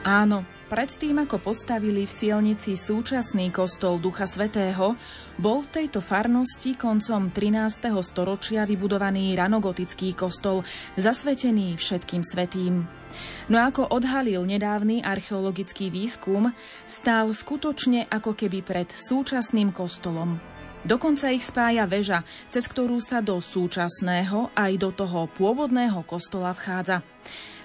Áno, predtým ako postavili v Sielnici súčasný kostol Ducha svätého, bol v tejto farnosti koncom 13. storočia vybudovaný ranogotický kostol, zasvetený všetkým svätým. No ako odhalil nedávny archeologický výskum, stál skutočne ako keby pred súčasným kostolom. Dokonca ich spája väža, cez ktorú sa do súčasného aj do toho pôvodného kostola vchádza.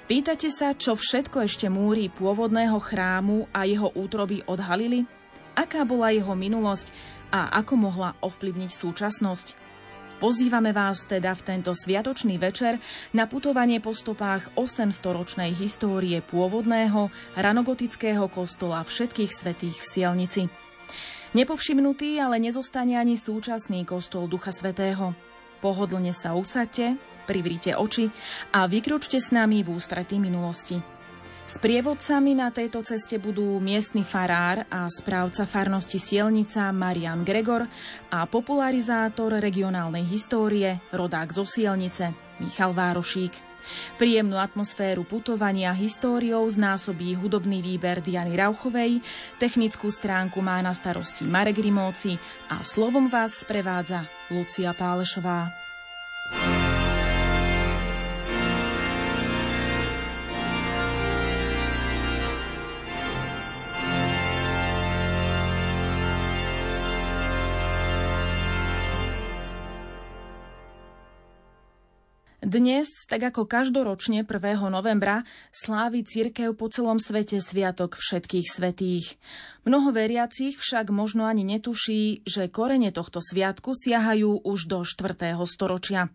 Pýtate sa, čo všetko ešte múry pôvodného chrámu a jeho útroby odhalili? Aká bola jeho minulosť a ako mohla ovplyvniť súčasnosť? Pozývame vás teda v tento sviatočný večer na putovanie po stopách 800-ročnej histórie pôvodného ranogotického kostola Všetkých svätých v Sielnici. Nepovšimnutý ale nezostane ani súčasný kostol Ducha svätého. Pohodlne sa usadte, privrite oči a vykročte s nami v ústretí minulosti. S prievodcami na tejto ceste budú miestny farár a správca farnosti Sielnica Marián Gregor a popularizátor regionálnej histórie, rodák zo Sielnice, Michal Várošík. Príjemnú atmosféru putovania históriou znásobí hudobný výber Diany Rauchovej, technickú stránku má na starosti Marek Rimóci a slovom vás sprevádza Lucia Pálešová. Dnes, tak ako každoročne 1. novembra, slávi cirkev po celom svete sviatok Všetkých svätých. Mnoho veriacich však možno ani netuší, že korene tohto sviatku siahajú už do 4. storočia.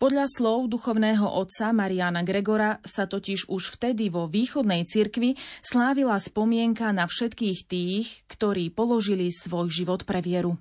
Podľa slov duchovného otca Mariána Gregora sa totiž už vtedy vo východnej cirkvi slávila spomienka na všetkých tých, ktorí položili svoj život pre vieru.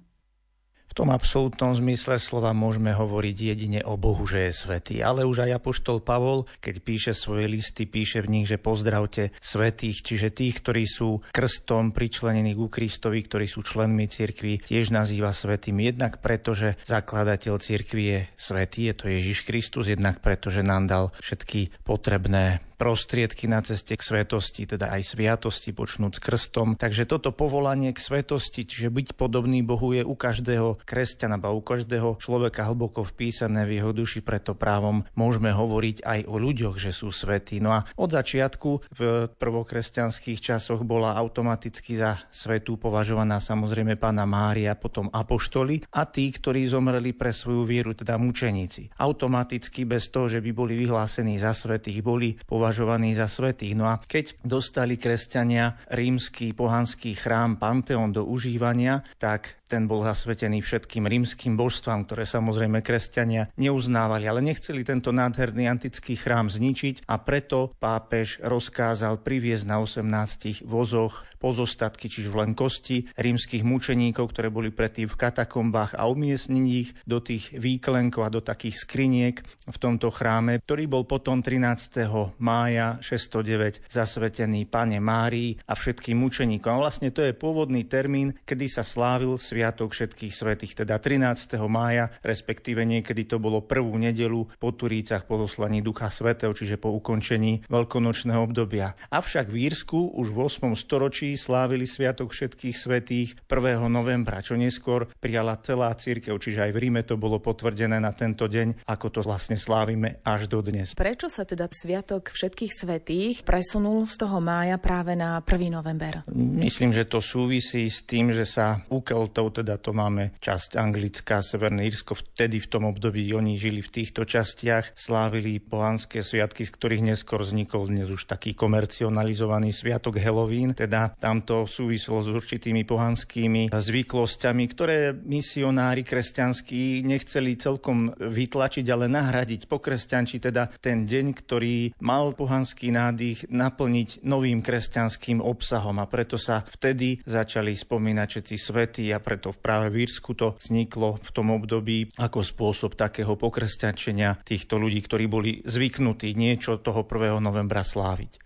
V tom absolútnom zmysle slova môžeme hovoriť jedine o Bohu, že je svätý. Ale už aj apoštol Pavol, keď píše svoje listy, píše v nich, že pozdravte svätých, čiže tých, ktorí sú krstom pričlenení ku Kristovi, ktorí sú členmi cirkvi, tiež nazýva svätým. Jednak pretože zakladateľ cirkvi je svätý, je to Ježiš Kristus, jednak pretože nám dal všetky potrebné prostriedky na ceste k svetosti, teda aj sviatosti počnúť s krstom. Takže toto povolanie k svetosti, čiže byť podobný Bohu, je u každého kresťana, ba u každého človeka hlboko vpísané v jeho duši, preto právom môžeme hovoriť aj o ľuďoch, že sú svätí. No a od začiatku v prvokresťanských časoch bola automaticky za svätú považovaná samozrejme Panna Mária, potom apoštoli a tí, ktorí zomreli pre svoju vieru, teda mučeníci. Automaticky bez toho, že by boli vyhlásení za svätých, boli považovaní za svätých. No a keď dostali kresťania rímsky pohanský chrám Pantheon do užívania, tak ten bol zasvetený všetkým rímskym božstvám, ktoré samozrejme kresťania neuznávali, ale nechceli tento nádherný antický chrám zničiť a preto pápež rozkázal priviesť na 18 vozoch pozostatky, čiže len kosti rímskych mučeníkov, ktoré boli predtým v katakombách a umiestniť ich do tých výklenkov a do takých skriniek v tomto chráme, ktorý bol potom 13. mája 609 zasvetený Panne Márii a všetkým mučeníkom. A vlastne to je pôvodný termín, kedy sa slávil Sviatok všetkých svätých, teda 13. mája, respektíve niekedy to bolo prvú nedeľu po Turícach po doslaní Ducha svätého, čiže po ukončení veľkonočného obdobia. Avšak v Írsku už v 8. storočí slávili Sviatok všetkých svätých 1. novembra, čo neskôr prijala celá cirkev, čiže aj v Ríme to bolo potvrdené na tento deň, ako to vlastne slávime až do dnes. Prečo sa teda Sviatok všetkých svätých presunul z toho mája práve na 1. november? Myslím, že to súvisí s tým, že sa u Keltov, teda to máme časť Anglická, Severné Irsko, vtedy v tom období oni žili v týchto častiach, slávili pohanské sviatky, z ktorých neskôr vznikol dnes už taký komercionalizovaný sviatok Halloween, teda tamto súvislo s určitými pohanskými zvyklosťami, ktoré misionári kresťanskí nechceli celkom vytlačiť, ale nahradiť po kresťanči, teda ten deň, ktorý mal pohanský nádych, naplniť novým kresťanským obsahom a preto sa vtedy začali spomínať všetci svätí a preto práve v Írsku to vzniklo v tom období ako spôsob takého pokresťančenia týchto ľudí, ktorí boli zvyknutí niečo toho 1. novembra sláviť.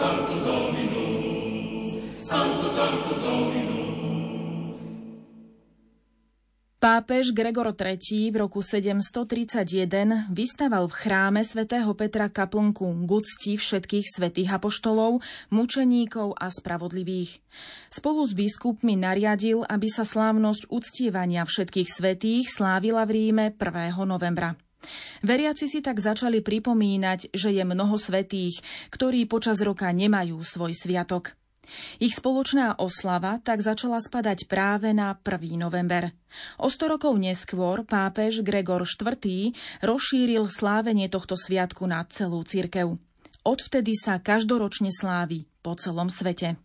Sanctus Dominus, Sanctus, Sanctus Dominus. Pápež Gregor III v roku 731 vystaval v chráme svätého Petra kaplnku k úcti všetkých svätých apoštolov, mučeníkov a spravodlivých. Spolu s biskupmi nariadil, aby sa slávnosť uctievania všetkých svätých slávila v Ríme 1. novembra. Veriaci si tak začali pripomínať, že je mnoho svätých, ktorí počas roka nemajú svoj sviatok. Ich spoločná oslava tak začala spadať práve na 1. november. O 100 rokov neskôr pápež Gregor IV. Rozšíril slávenie tohto sviatku na celú cirkev. Odvtedy sa každoročne slávi po celom svete.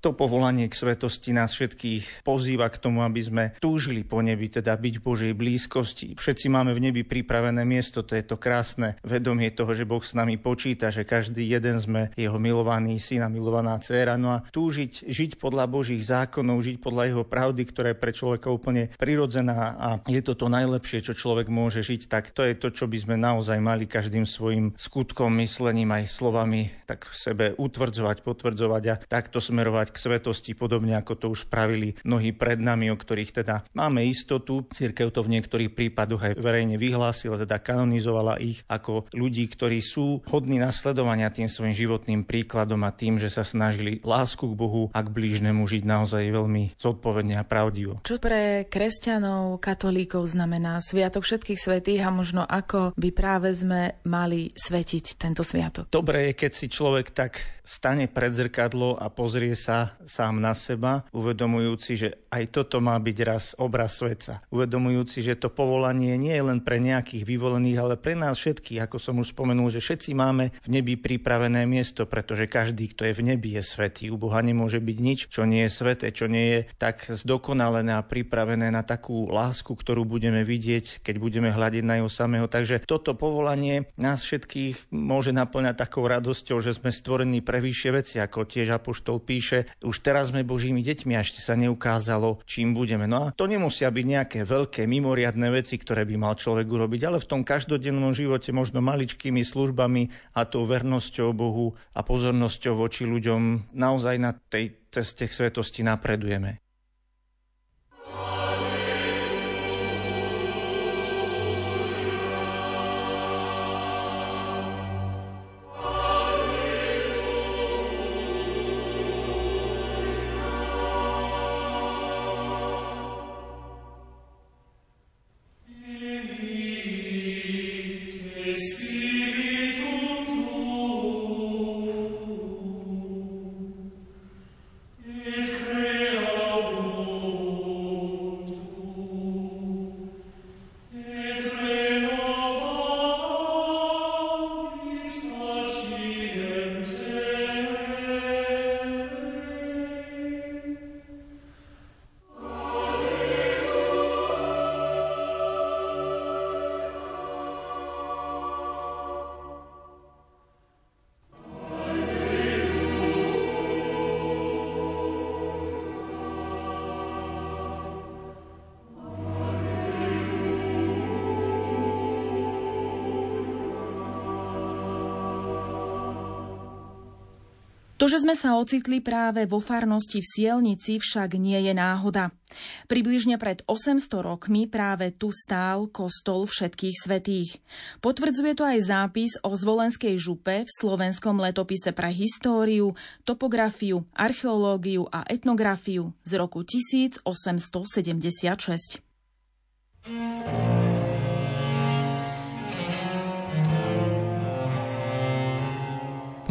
To povolanie k svetosti nás všetkých pozýva k tomu, aby sme túžili po nebi, teda byť v Božej blízkosti. Všetci máme v nebi pripravené miesto, to je to krásne vedomie toho, že Boh s nami počíta, že každý jeden sme jeho milovaný syn a milovaná dcéra. No a túžiť, žiť podľa Božích zákonov, žiť podľa jeho pravdy, ktorá je pre človeka úplne prirodzená a je to to najlepšie, čo človek môže žiť, tak to je to, čo by sme naozaj mali každým svojim skutkom, myslením aj slovami tak sebe utvrdzovať, potvrdzovať a takto smerovať k svetosti, podobne ako to už pravili mnohí pred nami, o ktorých teda máme istotu. Cirkev to v niektorých prípadoch aj verejne vyhlásila, teda kanonizovala ich ako ľudí, ktorí sú hodní nasledovania tým svojim životným príkladom a tým, že sa snažili lásku k Bohu a k blížnemu žiť naozaj veľmi zodpovedne a pravdivo. Čo pre kresťanov, katolíkov znamená Sviatok všetkých svätých a možno ako by práve sme mali svetiť tento sviatok? Dobre je, keď si človek tak stane pred zrkadlo a pozrie sa sám na seba, uvedomujúci, že aj toto má byť raz obraz svetca. Uvedomujúci, že to povolanie nie je len pre nejakých vyvolených, ale pre nás všetkých, ako som už spomenul, že všetci máme v nebi pripravené miesto, pretože každý, kto je v nebi, je svätý. U Boha nemôže byť nič, čo nie je sväté, čo nie je tak zdokonalené a pripravené na takú lásku, ktorú budeme vidieť, keď budeme hľadiť na jeho samého. Takže toto povolanie nás všetkých môže naplňať takou radosťou, že sme stvorení pre vyššie veci, ako tiež apoštol píše. Už teraz sme Božími deťmi a ešte sa neukázalo, čím budeme. No a to nemusia byť nejaké veľké, mimoriadne veci, ktoré by mal človek urobiť, ale v tom každodennom živote možno maličkými službami a tou vernosťou Bohu a pozornosťou voči ľuďom naozaj na tej ceste k svetosti napredujeme. To, že sme sa ocitli práve vo farnosti v Sielnici, však nie je náhoda. Približne pred 800 rokmi práve tu stál kostol Všetkých svätých. Potvrdzuje to aj zápis o Zvolenskej župe v slovenskom letopise pre históriu, topografiu, archeológiu a etnografiu z roku 1876.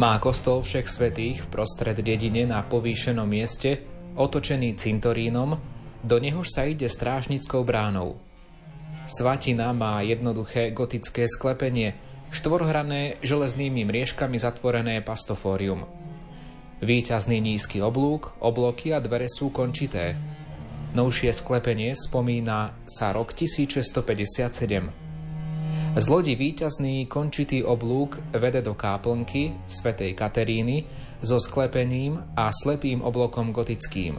Má kostol Všech svätých v prostred dedine na povýšenom mieste, otočený cintorínom, do nehož sa ide strážnickou bránou. Svatina má jednoduché gotické sklepenie, štvorhrané železnými mriežkami zatvorené pastofórium. Výťazný nízky oblúk, obloky a dvere sú končité. Novšie sklepenie spomína sa rok 1657. Z lodi víťazný končitý oblúk vede do káplnky svätej Kateríny so sklepením a slepým oblokom gotickým.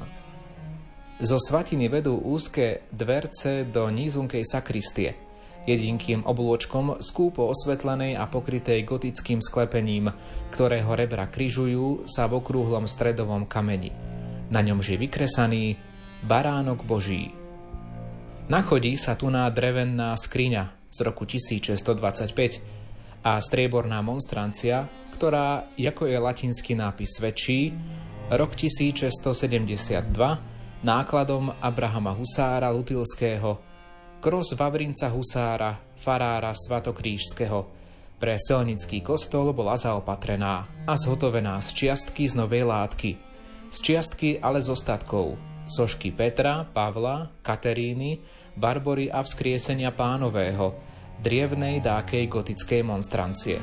Zo svatiny vedú úzke dverce do nízunkej sakristie. jedinkým oblôčkom skúpo osvetlenej a pokrytej gotickým sklepením, ktorého rebra križujú sa v okrúhlom stredovom kameni. Na ňom je vykresaný Baránok Boží. Nachodí sa tu na drevená skriňa z roku 1625 a strieborná monstrancia, ktorá, ako je latinský nápis svedčí, rok 1672 nákladom Abrahama Husára Lutilského, kros Vavrinca Husára, farára Svatokrížského. Pre Sielnický kostol bola zaopatrená a zhotovená z čiastky z novej látky. Z čiastky ale z ostatkov. Sošky Petra, Pavla, Kateríny, Barbory a Vzkriesenia Pánového, drievnej dákej gotickej monstrancie.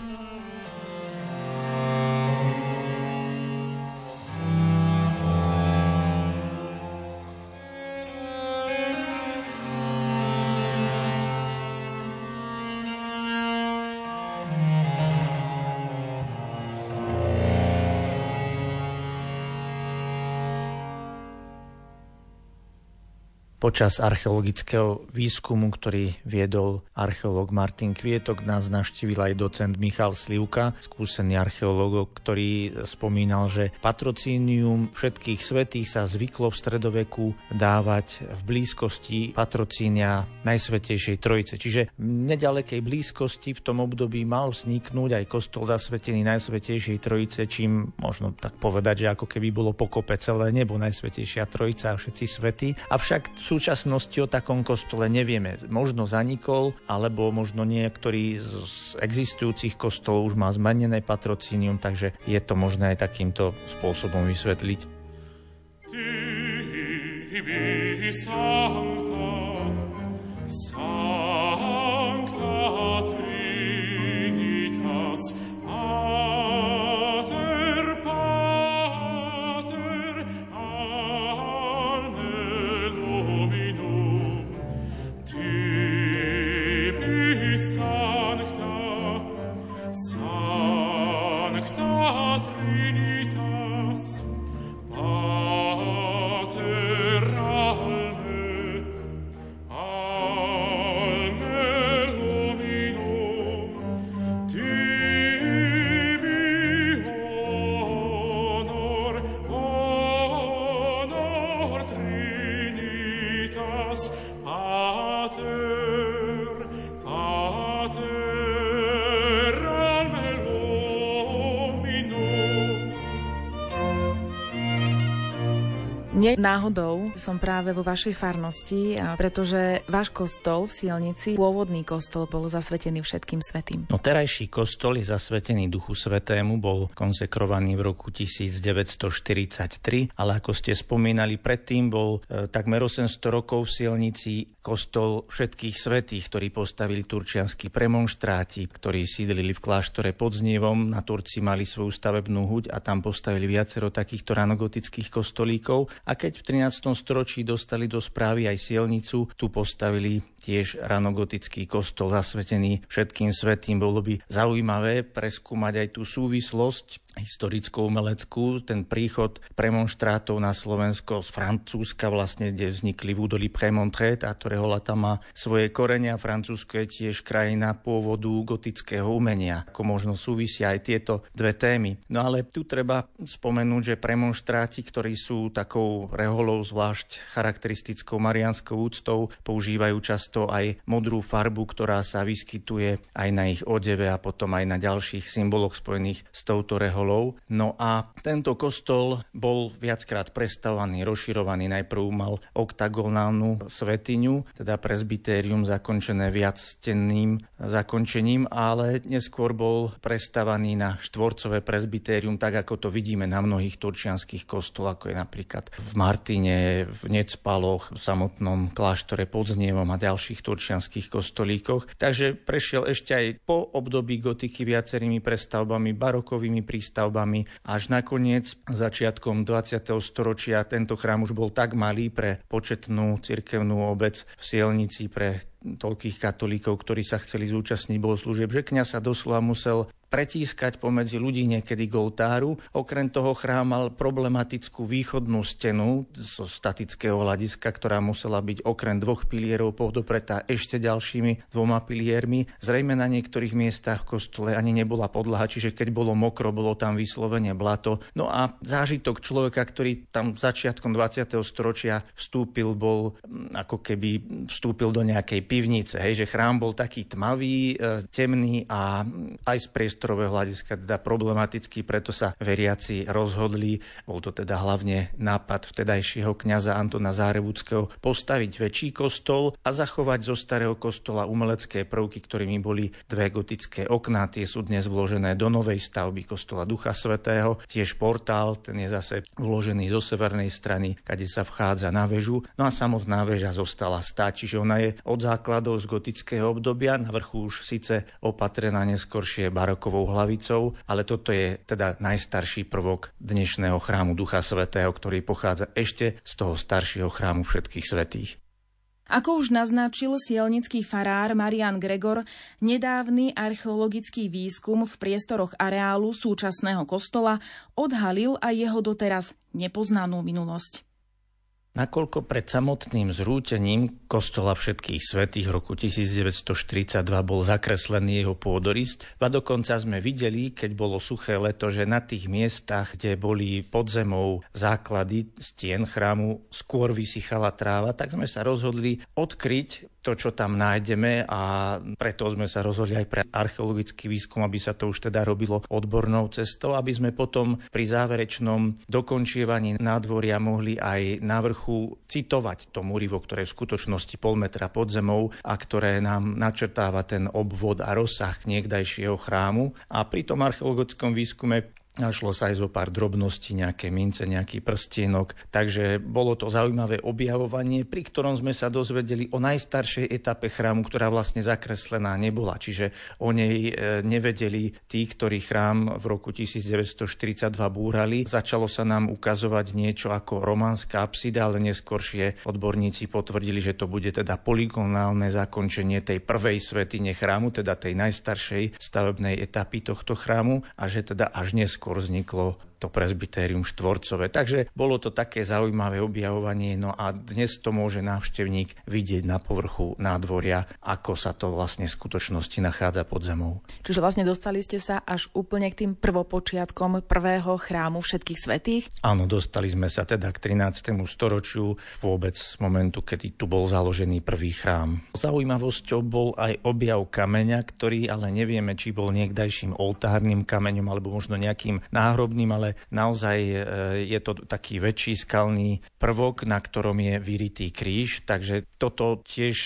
Počas archeologického výskumu, ktorý viedol archeológ Martin Kvietok, nás navštívil aj docent Michal Slivka, skúsený archeológ, ktorý spomínal, že patrocínium všetkých svätých sa zvyklo v stredoveku dávať v blízkosti patrocínia Najsvätejšej Trojice. Čiže v nedalekej blízkosti v tom období mal vzniknúť aj kostol zasvetený Najsvätejšej Trojice, čím možno tak povedať, že ako keby bolo pokope celé nebo Najsvätejšia Trojica a všetci svätí. Avšak v súčasnosti o takom kostole nevieme. Možno zanikol, alebo možno niektorý z existujúcich kostolov už má zmenené patrocínium, takže je to možné aj takýmto spôsobom vysvetliť. Tibi sancta, sancta trinitas, Náhodou som práve vo vašej farnosti, pretože váš kostol v Sielnici, pôvodný kostol, bol zasvetený všetkým svätým. No terajší kostol je zasvetený Duchu svätému, bol konsekrovaný v roku 1943, ale ako ste spomínali predtým, bol takmer 800 rokov v Sielnici kostol všetkých svätých, ktorý postavili turčianskí premonštráti, ktorí sídlili v kláštore pod Znievom. Na Turci mali svoju stavebnú huť a tam postavili viacero takýchto ranogotických kostolíkov. A keď v 13. storočí dostali do správy aj Sielnicu, tu postavili tiež ranogotický kostol zasvetený všetkým svätým. Bolo by zaujímavé preskúmať aj tú súvislosť historicko-umeleckú, ten príchod premonštrátov na Slovensko z Francúzska, vlastne, kde vznikli v údolí Prémontré. Táto reholata má svoje korene a Francúzsko je tiež krajina pôvodu gotického umenia. Ako možno súvisia aj tieto dve témy. No ale tu treba spomenúť, že premonštráti, ktorí sú takou reholou zvlášť charakteristickou mariánskou úctou, používajú často aj modrú farbu, ktorá sa vyskytuje aj na ich odeve a potom aj na ďalších symboloch spojených s touto reholou. No a tento kostol bol viackrát prestavovaný, rozširovaný. Najprv mal oktagonálnu svetiňu, teda presbytérium zakončené viacstenným zakončením, ale neskôr bol prestavaný na štvorcové presbytérium, tak ako to vidíme na mnohých turčianskych kostoloch, ako je napríklad v Martine, v Necpáloch, v samotnom kláštore pod Znievom a ďalších turčianskych kostolíkoch. Takže prešiel ešte aj po období gotiky viacerými prestavbami, barokovými prístavbami. Až nakoniec začiatkom 20. storočia tento chrám už bol tak malý pre početnú cirkevnú obec v Sielnici, pre toľkých katolíkov, ktorí sa chceli zúčastniť bohoslúžieb, že kňaz sa doslova musel pretískať pomedzi ľudí niekedy k oltáru. Okrem toho chrám mal problematickú východnú stenu zo statického hľadiska, ktorá musela byť okrem dvoch pilierov podopretá ešte ďalšími dvoma piliermi. Zrejme na niektorých miestach v kostole ani nebola podlaha, čiže keď bolo mokro, bolo tam vyslovene blato. No a zážitok človeka, ktorý tam začiatkom 20. storočia vstúpil, bol ako keby vstúpil do nejakej pivnice. Hej, že chrám bol taký tmavý, temný a aj z priestorového hľadiska teda problematický, preto sa veriaci rozhodli, bol to teda hlavne nápad vtedajšieho kňaza Antona Zárevuckého, postaviť väčší kostol a zachovať zo starého kostola umelecké prvky, ktorými boli dve gotické okná, tie sú dnes vložené do novej stavby Kostola Ducha svätého, tiež portál, ten je zase vložený zo severnej strany, kde sa vchádza na väžu, no a samotná väža zostala stáť, čiže ona je od základov z gotického obdobia, na vrchu už síce opatrená neskoršie barokovou hlavicou, ale toto je teda najstarší prvok dnešného chrámu Ducha svätého, ktorý pochádza ešte z toho staršieho chrámu Všetkých svätých. Ako už naznačil sielnický farár Marián Gregor, nedávny archeologický výskum v priestoroch areálu súčasného kostola odhalil aj jeho doteraz nepoznanú minulosť. Nakoľko pred samotným zrútením Kostola Všetkých svätých roku 1942 bol zakreslený jeho pôdorys, a dokonca sme videli, keď bolo suché leto, že na tých miestach, kde boli pod zemou základy stien chrámu, skôr vysychala tráva, tak sme sa rozhodli odkryť to, čo tam nájdeme, a preto sme sa rozhodli aj pre archeologický výskum, aby sa to už teda robilo odbornou cestou, aby sme potom pri záverečnom dokončievaní nádvoria mohli aj na vrchu citovať to múrivo, ktoré v skutočnosti pol metra pod zemou a ktoré nám načrtáva ten obvod a rozsah niekdajšieho chrámu. A pri tom archeologickom výskume našlo sa aj zo pár drobností, nejaké mince, nejaký prstienok. Takže bolo to zaujímavé objavovanie, pri ktorom sme sa dozvedeli o najstaršej etape chrámu, ktorá vlastne zakreslená nebola. Čiže o nej nevedeli tí, ktorí chrám v roku 1942 búrali. Začalo sa nám ukazovať niečo ako románska apsida, ale neskoršie odborníci potvrdili, že to bude teda polygonálne zakončenie tej prvej svätyne chrámu, teda tej najstaršej stavebnej etapy tohto chrámu, a že teda až neskôr vzniklo to presbytérium štvorcové. Takže bolo to také zaujímavé objavovanie, no a dnes to môže návštevník vidieť na povrchu nádvoria, ako sa to vlastne v skutočnosti nachádza pod zemou. Čiže vlastne dostali ste sa až úplne k tým prvopočiatkom prvého chrámu Všetkých svätých? Áno, dostali sme sa teda k 13. storočiu, vôbec momentu, kedy tu bol založený prvý chrám. Zaujímavosťou bol aj objav kameňa, ktorý ale nevieme, či bol niekdajším oltárnym kameňom alebo možno nejakým náhrobným, ale naozaj je to taký väčší skalný prvok, na ktorom je vyritý kríž, takže toto tiež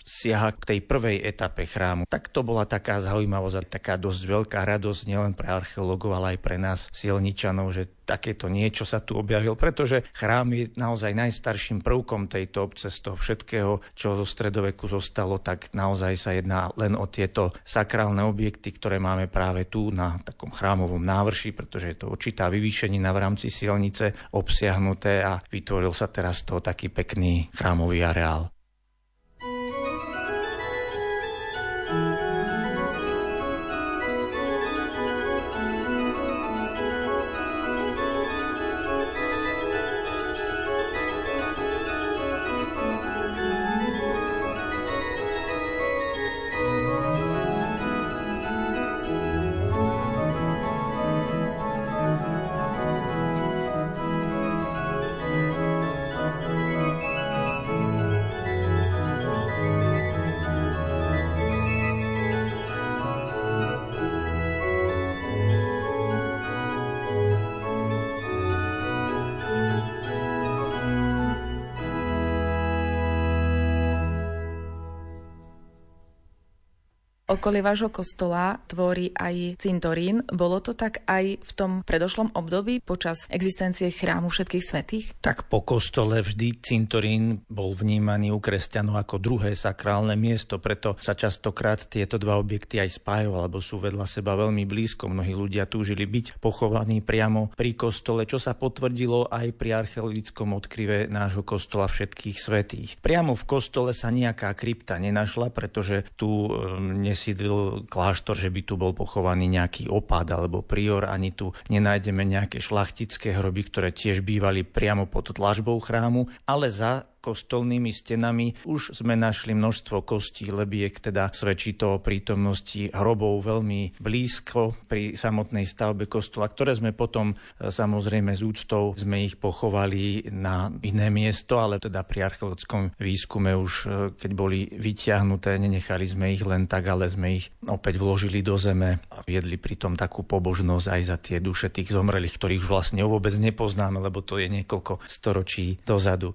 siaha k tej prvej etape chrámu. Tak to bola taká zaujímavosť, taká dosť veľká radosť nielen pre archeológov, ale aj pre nás sielničanov, že takéto niečo sa tu objavil, pretože chrám je naozaj najstarším prvkom tejto obce. Z toho všetkého, čo zo stredoveku zostalo, tak naozaj sa jedná len o tieto sakrálne objekty, ktoré máme práve tu na takom chrámovom návrši, pretože je to určitá vyvýšenina v rámci sielnice obsiahnuté a vytvoril sa teraz to taký pekný chrámový areál. Okolie vášho kostola tvorí aj cintorín. Bolo to tak aj v tom predošlom období počas existencie chrámu Všetkých svätých? Tak po kostole vždy cintorín bol vnímaný u kresťanov ako druhé sakrálne miesto, preto sa častokrát tieto dva objekty aj spájajú, alebo sú vedľa seba veľmi blízko. Mnohí ľudia túžili byť pochovaní priamo pri kostole, čo sa potvrdilo aj pri archeologickom odkryve nášho Kostola Všetkých svätých. Priamo v kostole sa nejaká krypta nenašla, pretože tu presídlil kláštor, že by tu bol pochovaný nejaký opad alebo prior, ani tu nenájdeme nejaké šlachtické hroby, ktoré tiež bývali priamo pod dlažbou chrámu, ale za kostolnými stenami už sme našli množstvo kostí, lebiek, teda svedčí to o prítomnosti hrobov veľmi blízko pri samotnej stavbe kostola, ktoré sme potom samozrejme z úctou sme ich pochovali na iné miesto, ale teda pri archeologickom výskume už keď boli vyťahnuté, nenechali sme ich len tak, ale sme ich opäť vložili do zeme a viedli pritom takú pobožnosť aj za tie duše tých zomrelých, ktorých už vlastne vôbec nepoznáme, lebo to je niekoľko storočí dozadu.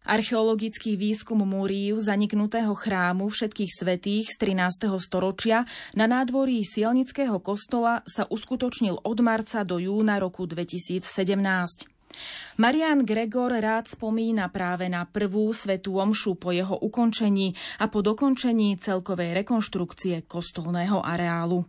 Archeologický výskum múriu zaniknutého chrámu Všetkých svätých z 13. storočia na nádvorí Sielnického kostola sa uskutočnil od marca do júna roku 2017. Marián Gregor rád spomína práve na prvú svätú omšu po jeho ukončení a po dokončení celkovej rekonštrukcie kostolného areálu.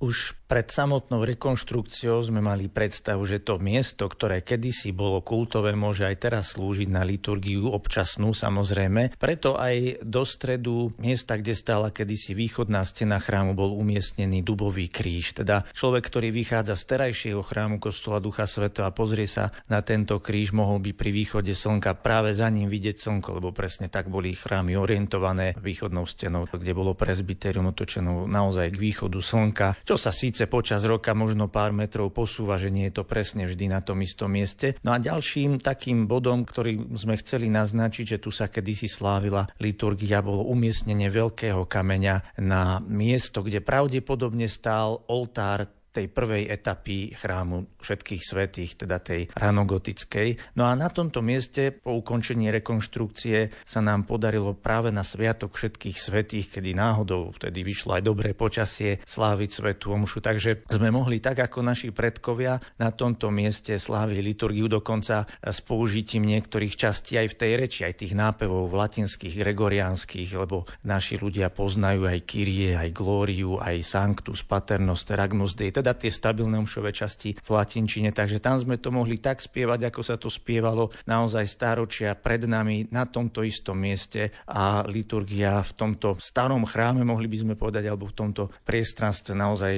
Už pred samotnou rekonštrukciou sme mali predstavu, že to miesto, ktoré kedysi bolo kultové, môže aj teraz slúžiť na liturgiu občasnú, samozrejme. Preto aj do stredu miesta, kde stála kedysi východná stena chrámu, bol umiestnený dubový kríž. Teda človek, ktorý vychádza z terajšieho chrámu Kostola Ducha svätého a pozrie sa na tento kríž, mohol by pri východe slnka práve za ním vidieť slnko, lebo presne tak boli chrámy orientované východnou stenou, kde bolo presbyterium otočenou naozaj k východu slnka. Čo sa síce počas roka možno pár metrov posúva, že nie je to presne vždy na tom istom mieste. No a ďalším takým bodom, ktorý sme chceli naznačiť, že tu sa kedysi slávila liturgia, bolo umiestnenie veľkého kameňa na miesto, kde pravdepodobne stál oltár tej prvej etapy chrámu Všetkých svätých, teda tej ranogotickej. No a na tomto mieste po ukončení rekonštrukcie sa nám podarilo práve na sviatok Všetkých svätých, kedy náhodou vtedy vyšlo aj dobré počasie, sláviť svätú omšu. Takže sme mohli tak ako naši predkovia na tomto mieste sláviť liturgiu, dokonca s použitím niektorých častí aj v tej reči, aj tých nápevov latinských, gregoriánskych, lebo naši ľudia poznajú aj Kyrie, aj Glóriu, aj Sanctus, Paternoster, Agnus Dei, teda tie stabilné omšové časti v latinčine, takže tam sme to mohli tak spievať, ako sa to spievalo naozaj stáročia pred nami na tomto istom mieste a liturgia v tomto starom chráme, mohli by sme povedať, alebo v tomto priestranstve naozaj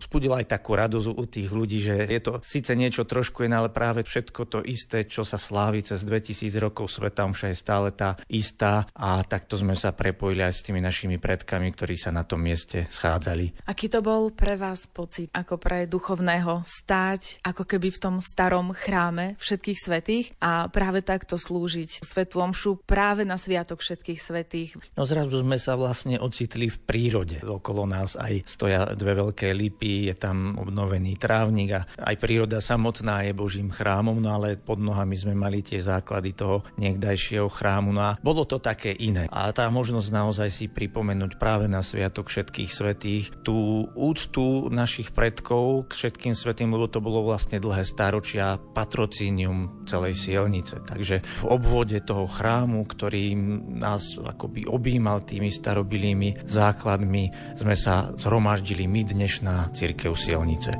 vzbudila aj takú radosť u tých ľudí, že je to síce niečo trošku iné, ale práve všetko to isté, čo sa slávi cez 2000 rokov svätá omša je stále tá istá a takto sme sa prepojili aj s tými našimi predkami, ktorí sa na tom mieste schádzali. Aký to bol pre vás pocit? Ako pre duchovného stáť, ako keby v tom starom chráme Všetkých svätých a práve takto slúžiť svätú omšu práve na sviatok Všetkých svätých. No zrazu sme sa vlastne ocitli v prírode. Okolo nás aj stoja dve veľké lipy, je tam obnovený trávnik a aj príroda samotná je Božím chrámom, no ale pod nohami sme mali tie základy toho niekdajšieho chrámu, no a bolo to také iné. A tá možnosť naozaj si pripomenúť práve na sviatok Všetkých svätých tú úctu našich predkov k Všetkým svätým, lebo to bolo vlastne dlhé stáročia patrocínium celej Sielnice. Takže v obvode toho chrámu, ktorý nás akoby objímal tými starobilými základmi, sme sa zhromaždili my, dnešná cirkev Sielnice.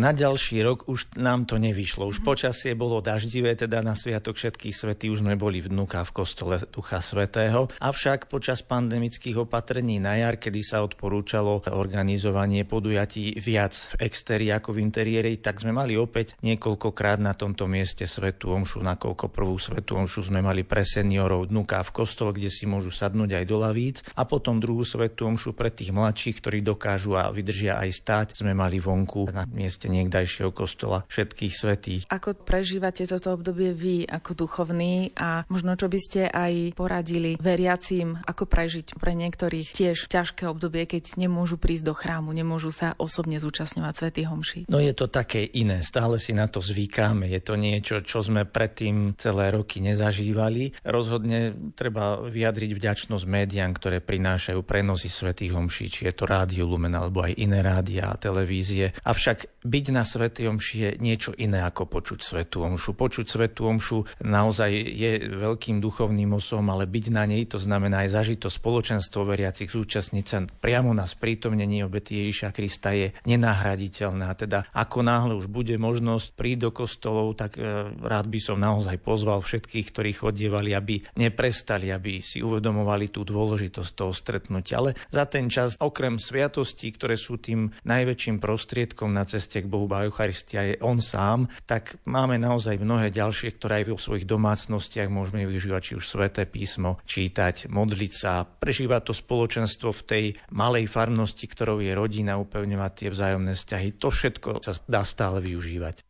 Na ďalší rok už nám to nevyšlo. Už počasie bolo daždivé, teda na sviatok Všetkých svätých už sme boli v Dnuka v Kostole Ducha svätého. Avšak počas pandemických opatrení na jar, kedy sa odporúčalo organizovanie podujatí viac v exteriéri ako v interiéri, tak sme mali opäť niekoľkokrát na tomto mieste svätú omšu, nakoľko prvú svätú omšu sme mali pre seniorov Dnuka v Kostole, kde si môžu sadnúť aj do lavíc, a potom druhú svätú omšu pre tých mladších, ktorí dokážu a vydržia aj stáť, sme mali vonku na mieste niekdajšieho kostola Všetkých svätých. Ako prežívate toto obdobie vy ako duchovní a možno čo by ste aj poradili veriacím, ako prežiť pre niektorých tiež ťažké obdobie, keď nemôžu prísť do chrámu, nemôžu sa osobne zúčastňovať svätých homší? No je to také iné, stále si na to zvykáme, je to niečo, čo sme predtým celé roky nezažívali. Rozhodne treba vyjadriť vďačnosť médiám, ktoré prinášajú prenosy svätých homší, či je to Rádio Lumen alebo aj iné rádia a televízie. Avšak byť na svätej omši je niečo iné ako počuť svätú omšu. Počuť svätú omšu naozaj je veľkým duchovným osom, ale byť na nej, to znamená aj zažiť to spoločenstvo veriacich, zúčastniť sa priamo na sprítomnení obety Ježiša Krista, je nenahraditeľné. A teda ako náhle už bude možnosť prísť do kostolov, tak rád by som naozaj pozval všetkých, ktorí chodievali, aby neprestali, aby si uvedomovali tú dôležitosť toho stretnutia. Ale za ten čas, okrem sviatostí, ktoré sú tým najväčším prostriedkom na ceste k Bohu a Eucharistia je on sám, tak máme naozaj mnohé ďalšie, ktoré aj vo svojich domácnostiach môžeme využívať, či už sväté písmo čítať, modliť sa, prežívať to spoločenstvo v tej malej farnosti, ktorou je rodina, upevňovať tie vzájomné vzťahy. To všetko sa dá stále využívať.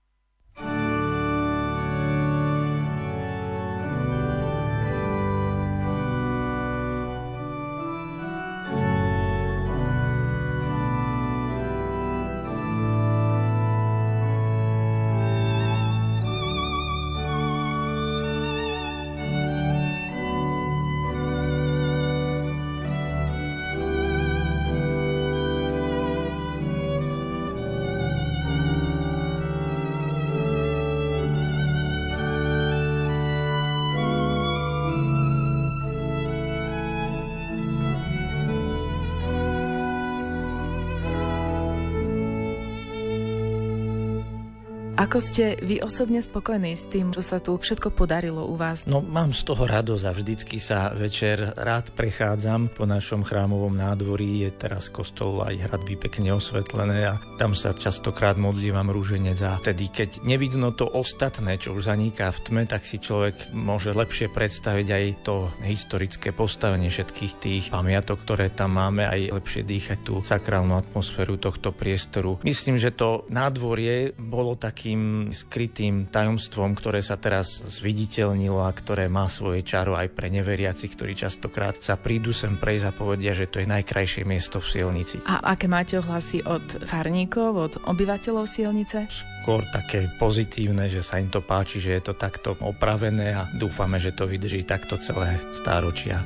Ako ste vy osobne spokojní s tým, čo sa tu všetko podarilo u vás? No, mám z toho radosť a vždycky sa večer rád prechádzam po našom chrámovom nádvorí. Je teraz kostol aj hradby pekne osvetlené a tam sa častokrát modlívam rúženec. A vtedy, keď nevidno to ostatné, čo už zaniká v tme, tak si človek môže lepšie predstaviť aj to historické postavenie všetkých tých pamiatok, ktoré tam máme, aj lepšie dýchať tú sakrálnu atmosféru tohto priestoru. Myslím, že to nádvorie bolo taký skrytým tajomstvom, ktoré sa teraz zviditeľnilo a ktoré má svoje čaro aj pre neveriacich, ktorí častokrát sa prídu sem prejsť a povedia, že to je najkrajšie miesto v Sielnici. A aké máte ohlasy od farníkov, od obyvateľov Sielnice? Skôr také pozitívne, že sa im to páči, že je to takto opravené a dúfame, že to vydrží takto celé stáročia.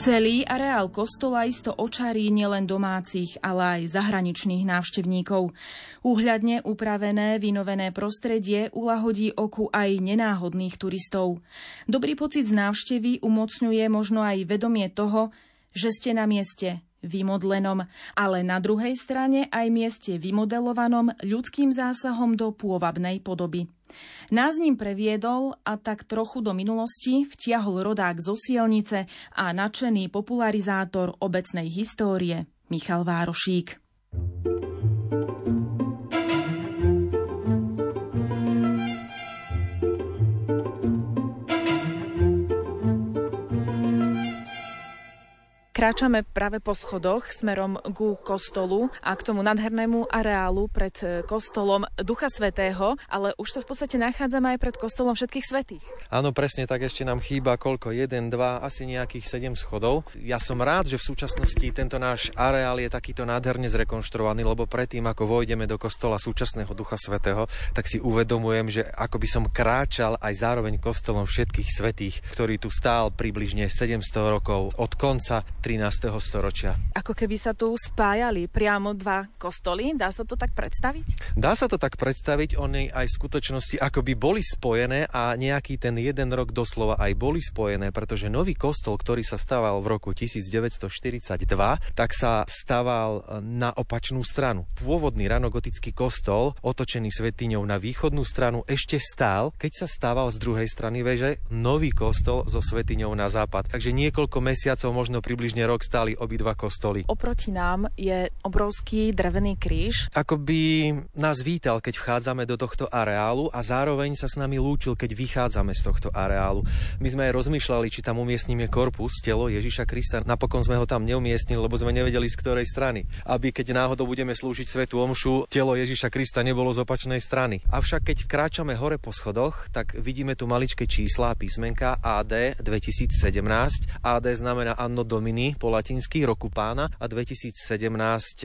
Celý areál kostola isto očarí nielen domácich, ale aj zahraničných návštevníkov. Úhľadne upravené, vynovené prostredie uľahodí oku aj nenáhodných turistov. Dobrý pocit z návštevy umocňuje možno aj vedomie toho, že ste na mieste vymodlenom, ale na druhej strane aj mieste vymodelovanom ľudským zásahom do pôvabnej podoby. Nás ním previedol a tak trochu do minulosti vtiahol rodák zo Sielnice a nadšený popularizátor obecnej histórie Michal Várošík. Kráčame práve po schodoch smerom ku kostolu a k tomu nádhernému areálu pred kostolom Ducha svätého, ale už sa v podstate nachádzame aj pred kostolom Všetkých svätých. Áno, presne tak, ešte nám chýba koľko? 1, 2, asi nejakých 7 schodov. Ja som rád, že v súčasnosti tento náš areál je takýto nádherne zrekonštruovaný, lebo predtým, ako vojdeme do kostola súčasného Ducha svätého, tak si uvedomujem, že ako by som kráčal aj zároveň kostolom Všetkých svätých, ktorý tu stál približne 700 rokov od konca 13. storočia. Ako keby sa tu spájali priamo dva kostoly, dá sa to tak predstaviť? Dá sa to tak predstaviť, oni aj v skutočnosti akoby boli spojené a nejaký ten jeden rok doslova aj boli spojené, pretože nový kostol, ktorý sa staval v roku 1942, tak sa staval na opačnú stranu. Pôvodný ranogotický kostol, otočený svätyňou na východnú stranu, ešte stál, keď sa staval z druhej strany veže nový kostol so svätyňou na západ. Takže niekoľko mesiacov, možno približne rok, stáli obidva kostoly. Oproti nám je obrovský drevený kríž. Akoby nás vítal, keď vchádzame do tohto areálu a zároveň sa s nami lúčil, keď vychádzame z tohto areálu. My sme aj rozmýšľali, či tam umiestnime korpus, telo Ježiša Krista. Napokon sme ho tam neumiestnili, lebo sme nevedeli, z ktorej strany. Aby keď náhodou budeme slúžiť svätú omšu, telo Ježiša Krista nebolo z opačnej strany. Avšak keď kráčame hore po schodoch, tak vidíme tu maličké čísla, písmenka AD 2017. AD znamená Anno Domini po latinsky, roku pána, a 2017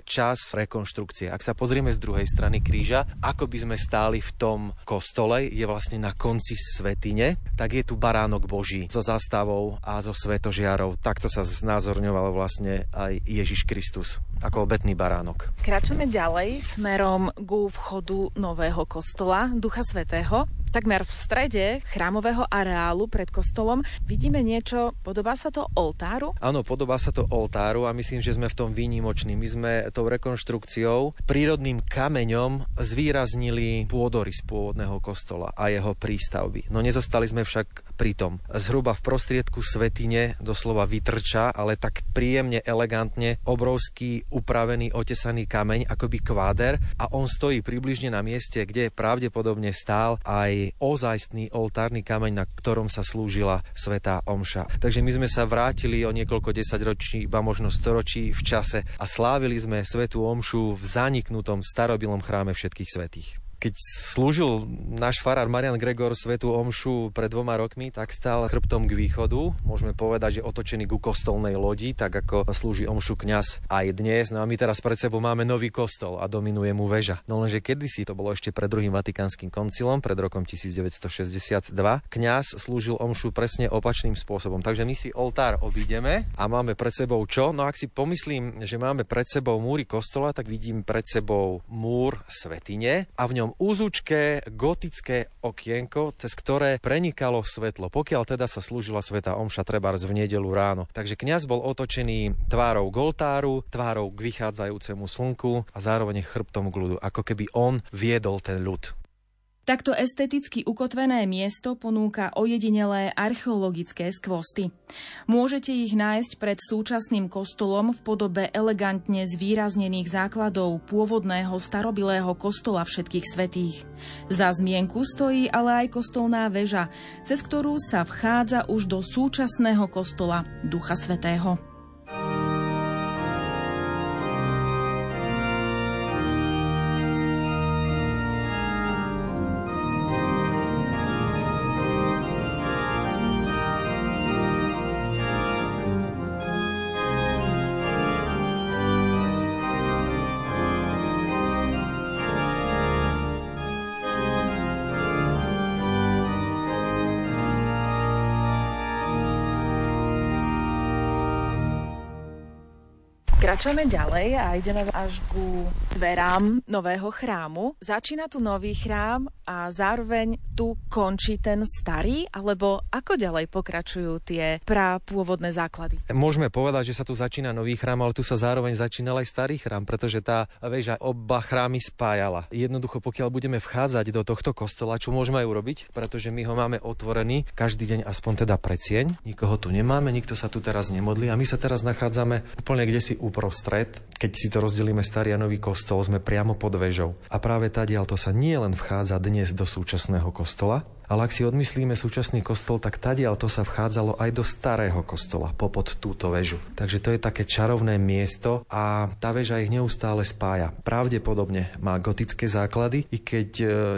čas rekonštrukcie. Ak sa pozrieme z druhej strany kríža, ako by sme stáli v tom kostole, je vlastne na konci svätyne, tak je tu baránok Boží so zastavou a so svetožiarov. Takto sa znázorňoval vlastne aj Ježiš Kristus ako obetný baránok. Kráčame ďalej smerom ku vchodu nového kostola Ducha svätého. Takmer v strede chrámového areálu pred kostolom vidíme niečo, podobá sa to oltáru? Áno, podobá sa to oltáru a myslím, že sme v tom výnimoční. My sme tou rekonštrukciou prírodným kameňom zvýraznili pôdory z pôvodného kostola a jeho prístavby. No nezostali sme však pri tom. Zhruba v prostriedku svätyne doslova vytrča, ale tak príjemne, elegantne, obrovský upravený, otesaný kameň, akoby kváder, a on stojí približne na mieste, kde pravdepodobne stál aj ozajstný oltárny kameň, na ktorom sa slúžila svätá omša. Takže my sme sa vrátili o niekoľko desaťročí, iba možno storočí v čase a slávili sme svätú omšu v zaniknutom starobilom chráme Všetkých svätých. Keď slúžil náš farár Marián Gregor svätú omšu pred 2 rokmi, tak stál chrbtom k východu. Môžeme povedať, že otočený ku kostolnej lodi, tak ako slúži omšu kňaz aj dnes. No a my teraz pred sebou máme nový kostol a dominuje mu väža. No lenže kedysi, to bolo ešte pred druhým vatikánskym koncilom, pred rokom 1962, kňaz slúžil omšu presne opačným spôsobom. Takže my si oltár obídeme a máme pred sebou čo? No ak si pomyslím, že máme pred sebou múry kostola, tak vidím pred sebou múr svätyne a v ňom úzučké gotické okienko, cez ktoré prenikalo svetlo, pokiaľ teda sa slúžila svätá omša trebárs v nedeľu ráno. Takže kňaz bol otočený tvárou k oltáru, tvárou k vychádzajúcemu slnku a zároveň chrbtom k ľudu, ako keby on viedol ten ľud. Takto esteticky ukotvené miesto ponúka ojedinelé archeologické skvosty. Môžete ich nájsť pred súčasným kostolom v podobe elegantne zvýraznených základov pôvodného starobilého kostola Všetkých svätých. Za zmienku stojí ale aj kostolná väža, cez ktorú sa vchádza už do súčasného kostola Ducha svätého. Kráčame ďalej a ideme až ku dverám nového chrámu. Začína tu nový chrám a zároveň tu končí ten starý, alebo ako ďalej pokračujú tie prapôvodné základy? Môžeme povedať, že sa tu začína nový chrám, ale tu sa zároveň začínal aj starý chrám, pretože tá väža oba chrámy spájala. Jednoducho, pokiaľ budeme vchádzať do tohto kostola, čo môžeme aj urobiť, pretože my ho máme otvorený každý deň aspoň teda pre cieň. Nikoho tu nemáme, nikto sa tu teraz nemodlí a my sa teraz nachádzame úplne kdesi prostred, keď si to rozdelíme starý a nový kostol, sme priamo pod väžou. A práve tadiaľ to sa nie len vchádza dnes do súčasného kostola, ale ak si odmyslíme súčasný kostol, tak tadiaľ to sa vchádzalo aj do starého kostola, popod túto väžu. Takže to je také čarovné miesto a tá väža ich neustále spája. Pravdepodobne má gotické základy, i keď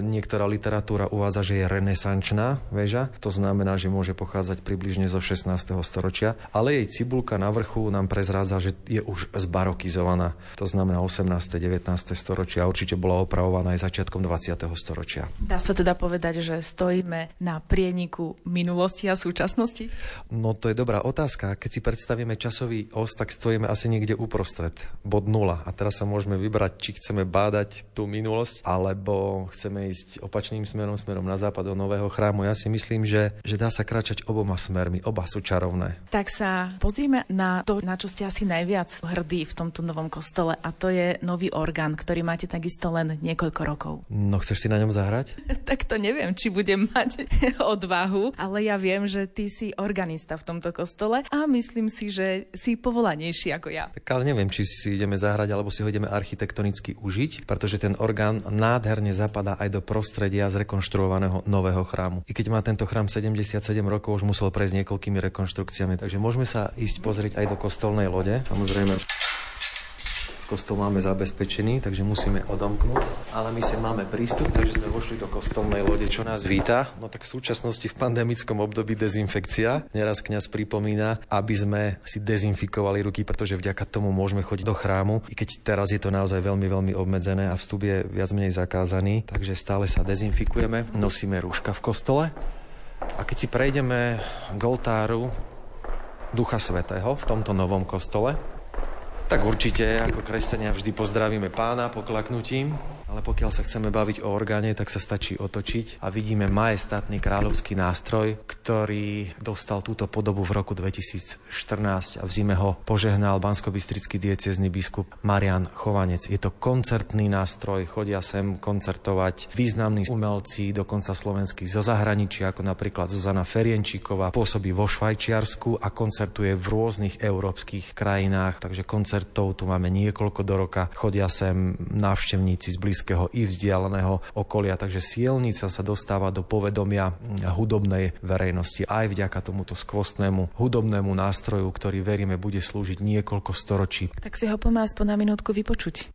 niektorá literatúra uvádza, že je renesančná väža, to znamená, že môže pochádzať približne zo 16. storočia, ale jej cibulka na vrchu nám prezrádza, že je už zbarokizovaná. To znamená 18. 19. storočia, určite bola opravovaná aj začiatkom 20. storočia. Dá sa teda povedať, že stojí stojíme na prieniku minulosti a súčasnosti? No to je dobrá otázka. Keď si predstavíme časový os, tak stojíme asi niekde uprostred, bod nula. A teraz sa môžeme vybrať, či chceme bádať tú minulosť, alebo chceme ísť opačným smerom na západ do nového chrámu. Ja si myslím, že dá sa kráčať oboma smermi, oba sú čarovné. Tak sa pozrime na to, na čo ste asi najviac hrdí v tomto novom kostole, a to je nový orgán, ktorý máte takisto len niekoľko rokov. No chceš si na ňom zahrať? Tak to neviem, či budem mať odvahu, ale ja viem, že ty si organista v tomto kostole a myslím si, že si povolanejší ako ja. Tak ale neviem, či si ideme zahrať, alebo si ho ideme architektonicky užiť, pretože ten orgán nádherne zapadá aj do prostredia zrekonštruovaného nového chrámu. I keď má tento chrám 77 rokov, už musel prejsť niekoľkými rekonštrukciami, takže môžeme sa ísť pozrieť aj do kostolnej lode. Samozrejme, kostol máme zabezpečený, takže musíme odomknúť, ale my sem máme prístup, takže sme vošli do kostolnej lode, čo nás víta. No tak v súčasnosti v pandemickom období dezinfekcia. Neraz kňaz pripomína, aby sme si dezinfikovali ruky, pretože vďaka tomu môžeme chodiť do chrámu, i keď teraz je to naozaj veľmi obmedzené a vstup je viac menej zakázaný, takže stále sa dezinfikujeme, nosíme rúška v kostole. A keď si prejdeme k oltáru Ducha svätého v tomto novom kostole, tak určite, ako kresťania, vždy pozdravíme Pána poklaknutím, ale pokiaľ sa chceme baviť o orgáne, tak sa stačí otočiť a vidíme majestátny kráľovský nástroj, ktorý dostal túto podobu v roku 2014 a v zime ho požehnal banskobystrický diecézny biskup Marian Chovanec. Je to koncertný nástroj, chodia sem koncertovať významní umelci, dokonca slovenskí zo zahraničia, ako napríklad Zuzana Ferienčíková, pôsobí vo Švajčiarsku a koncertuje v rôznych európskych krajinách, takže koncertov tu máme niekoľko do roka. Chodia sem návštevníci z blízkeho i vzdialeného okolia, takže Sielnica sa dostáva do povedomia hudobnej verejnosti aj vďaka tomuto skvostnému hudobnému nástroju, ktorý, veríme, bude slúžiť niekoľko storočí. Tak si ho poďme aspoň na minútku vypočuť.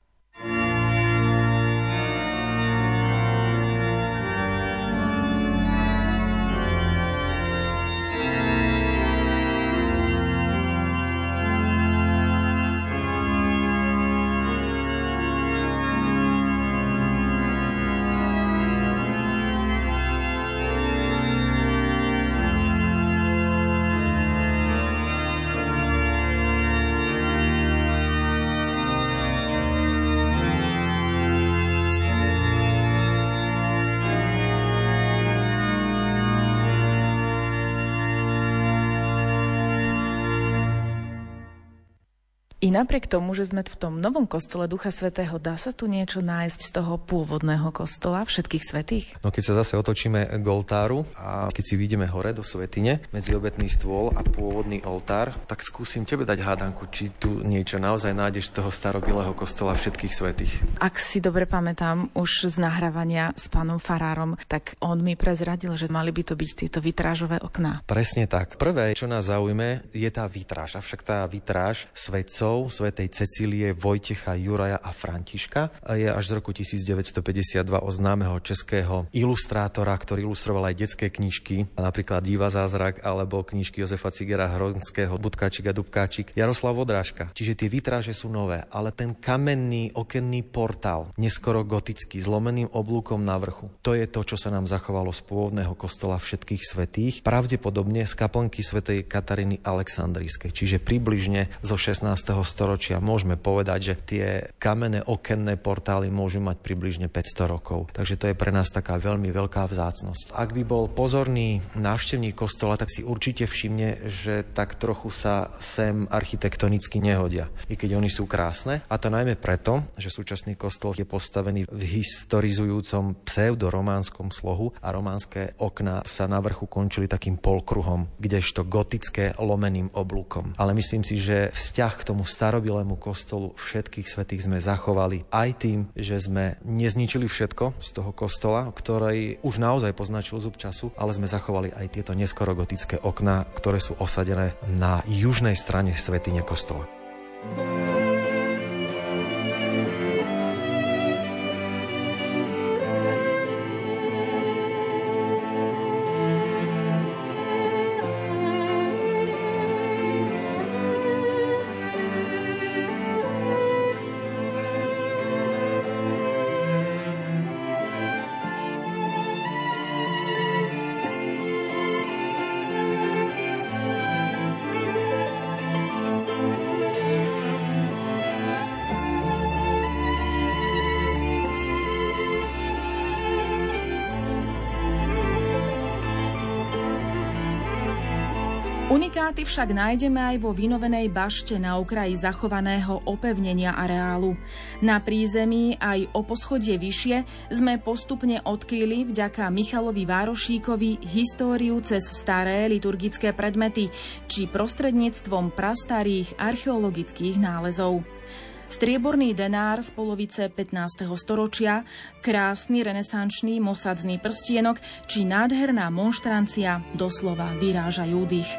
I napriek tomu, že sme v tom novom kostole Ducha svätého, dá sa tu niečo nájsť z toho pôvodného kostola Všetkých svätých? No keď sa zase otočíme k oltáru a keď si vidíme hore do svätyne, medzi obetný stôl a pôvodný oltár, tak skúsim tebe dať hádanku, či tu niečo naozaj nájdeš z toho starobilého kostola Všetkých svätých. Ak si dobre pamätám už z nahrávania s pánom farárom, tak on mi prezradil, že mali by to byť tieto vitrážové okná. Presne tak. Prvé, čo nás zaujme, je tá vitráž. Avšak tá vitráž svätcov Svätej Cecílie, Vojtecha, Juraja a Františka je až z roku 1952 od známeho českého ilustrátora, ktorý ilustroval aj detské knižky, napríklad Díva zázrak alebo knižky Jozefa Cigera Hronského, Budkáčik a Dubkáčik, Jaroslav Vondráška. Čiže tie vitráže sú nové, ale ten kamenný okenný portál, neskoro gotický, s lomeným oblúkom na vrchu, to je to, čo sa nám zachovalo z pôvodného kostola Všetkých svätých, pravdepodobne z kaplnky svätej Kataríny Alexandrijskej, čiže približne zo 16. storočia. Môžeme povedať, že tie kamenné okenné portály môžu mať približne 500 rokov. Takže to je pre nás taká veľmi veľká vzácnosť. Ak by bol pozorný návštevník kostola, tak si určite všimne, že tak trochu sa sem architektonicky nehodia, i keď oni sú krásne. A to najmä preto, že súčasný kostol je postavený v historizujúcom pseudorománskom slohu a románske okná sa na vrchu končili takým polkruhom, kdežto gotické lomeným oblúkom. Ale myslím si, že vzťah k tomu starobilému kostolu Všetkých svätých sme zachovali aj tým, že sme nezničili všetko z toho kostola, ktorý už naozaj poznačil zub času, ale sme zachovali aj tieto neskoro gotické okná, ktoré sú osadené na južnej strane svätyne kostola. Unikáty však nájdeme aj vo vynovenej bašte na okraji zachovaného opevnenia areálu. Na prízemí aj o poschodie vyššie sme postupne odkryli vďaka Michalovi Várošíkovi históriu cez staré liturgické predmety či prostredníctvom prastarých archeologických nálezov. Strieborný denár z polovice 15. storočia, krásny renesančný mosadzný prstienok či nádherná monštrancia doslova vyrážajú dých.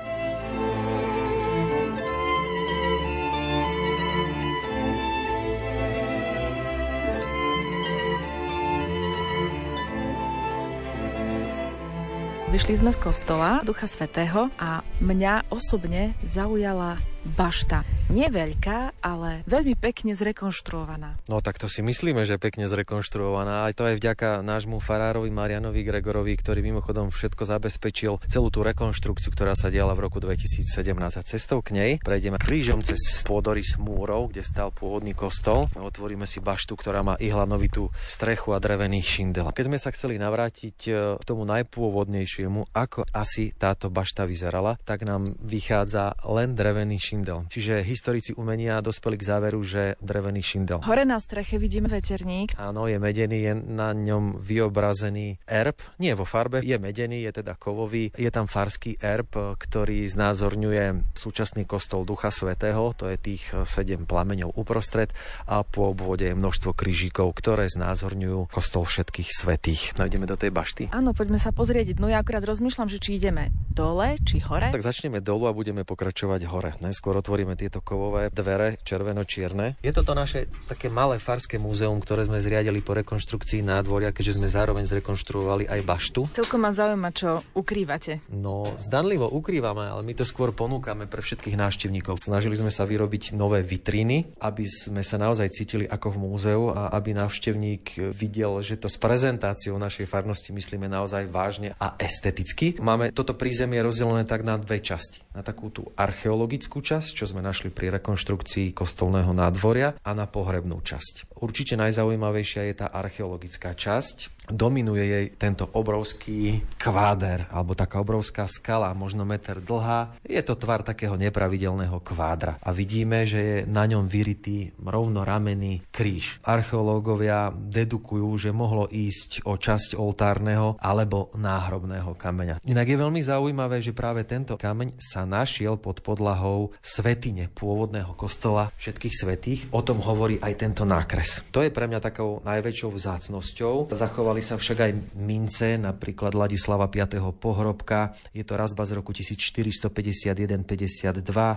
Vyšli sme z kostola Ducha svätého a mňa osobne zaujala bašta. Nie veľká, ale veľmi pekne zrekonštruovaná. No tak to si myslíme, že pekne zrekonštruovaná. Aj to aj vďaka nášmu farárovi Marianovi Gregorovi, ktorý mimochodom všetko zabezpečil, celú tú rekonštrukciu, ktorá sa diala v roku 2017. A cestou k nej prejdeme krížom cez pôdorys múrov, kde stál pôvodný kostol. Otvoríme si baštu, ktorá má ihlanovitú strechu a drevený šindel. Keď sme sa chceli navrátiť k tomu najpôvodnejšiemu, ako asi táto bašta vyzerala, tak nám vychádza len drevený šindel. Čiže historici umenia dospeli k záveru, že drevený šindel. Hore na streche vidíme veterník. Áno, je medený, je na ňom vyobrazený erb. Nie vo farbe, je medený, je teda kovový. Je tam farský erb, ktorý znázorňuje súčasný kostol Ducha svätého. To je tých 7 plameňov uprostred a po obvode je množstvo krížikov, ktoré znázorňujú kostol Všetkých svätých. No ideme do tej bašty. Áno, poďme sa pozrieť. No ja akurát rozmýšľam, že či ideme dole, či hore. Tak začneme dolu a budeme pokračovať hore. Skôr otvoríme tieto kovové dvere, červeno-čierne. Je toto naše také malé farské múzeum, ktoré sme zriadili po rekonštrukcii nádvoria, keďže sme zároveň zrekonštruovali aj baštu. Celkom ma zaujíma, čo ukrývate. No, zdanlivo ukrývame, ale my to skôr ponúkame pre všetkých návštevníkov. Snažili sme sa vyrobiť nové vitríny, aby sme sa naozaj cítili ako v múzeu a aby návštevník videl, že to s prezentáciou našej farnosti myslíme naozaj vážne a esteticky. Máme toto prízemie rozdelené tak na dve časti. Na takú tú archeologickú časť, čo sme našli pri rekonštrukcii kostolného nádvoria, a na pohrebnú časť. Určite najzaujímavejšia je tá archeologická časť. Dominuje jej tento obrovský kváder, alebo taká obrovská skala, možno meter dlhá. Je to tvar takého nepravidelného kvádra. A vidíme, že je na ňom vyritý rovnoramenný kríž. Archeológovia dedukujú, že mohlo ísť o časť oltárneho alebo náhrobného kameňa. Inak je veľmi zaujímavé, že práve tento kameň sa našiel pod podlahou svätyne pôvodného kostola Všetkých svätých. O tom hovorí aj tento nákres. To je pre mňa takou najväčšou vzácnosťou. Zachovali sa však aj mince, napríklad Ladislava V. pohrobka. Je to razba z roku 1451-52,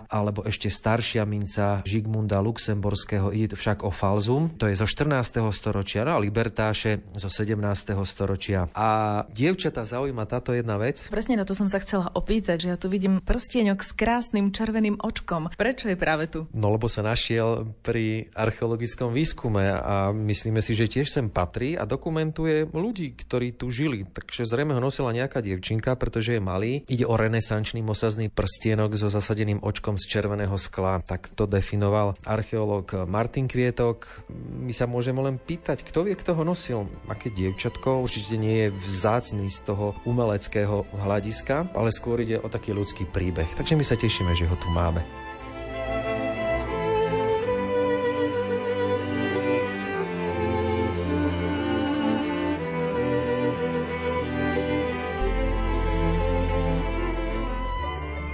alebo ešte staršia minca Žigmunda Luxemburského, ide však o falzum. To je zo 14. storočia, no a libertáše zo 17. storočia. A dievčatá zaujíma táto jedna vec. Presne na to som sa chcela opýtať, že ja tu vidím prstieňok s krásnym červeným očkom. Prečo je práve tu? No lebo sa našiel pri archeologickom výskume a myslíme si, že tiež sem patrí a dokumentuje ľudí, ktorí tu žili. Takže zrejme ho nosila nejaká dievčinka, pretože je malý. Ide o renesančný mosazný prstienok so zasadeným očkom z červeného skla. Tak to definoval archeológ Martin Kvietok. My sa môžeme len pýtať, kto vie, kto ho nosil. Aké dievčatko, určite nie je vzácny z toho umeleckého hľadiska, ale skôr ide o taký ľudský príbeh. Takže my sa tešíme, že ho tu máme.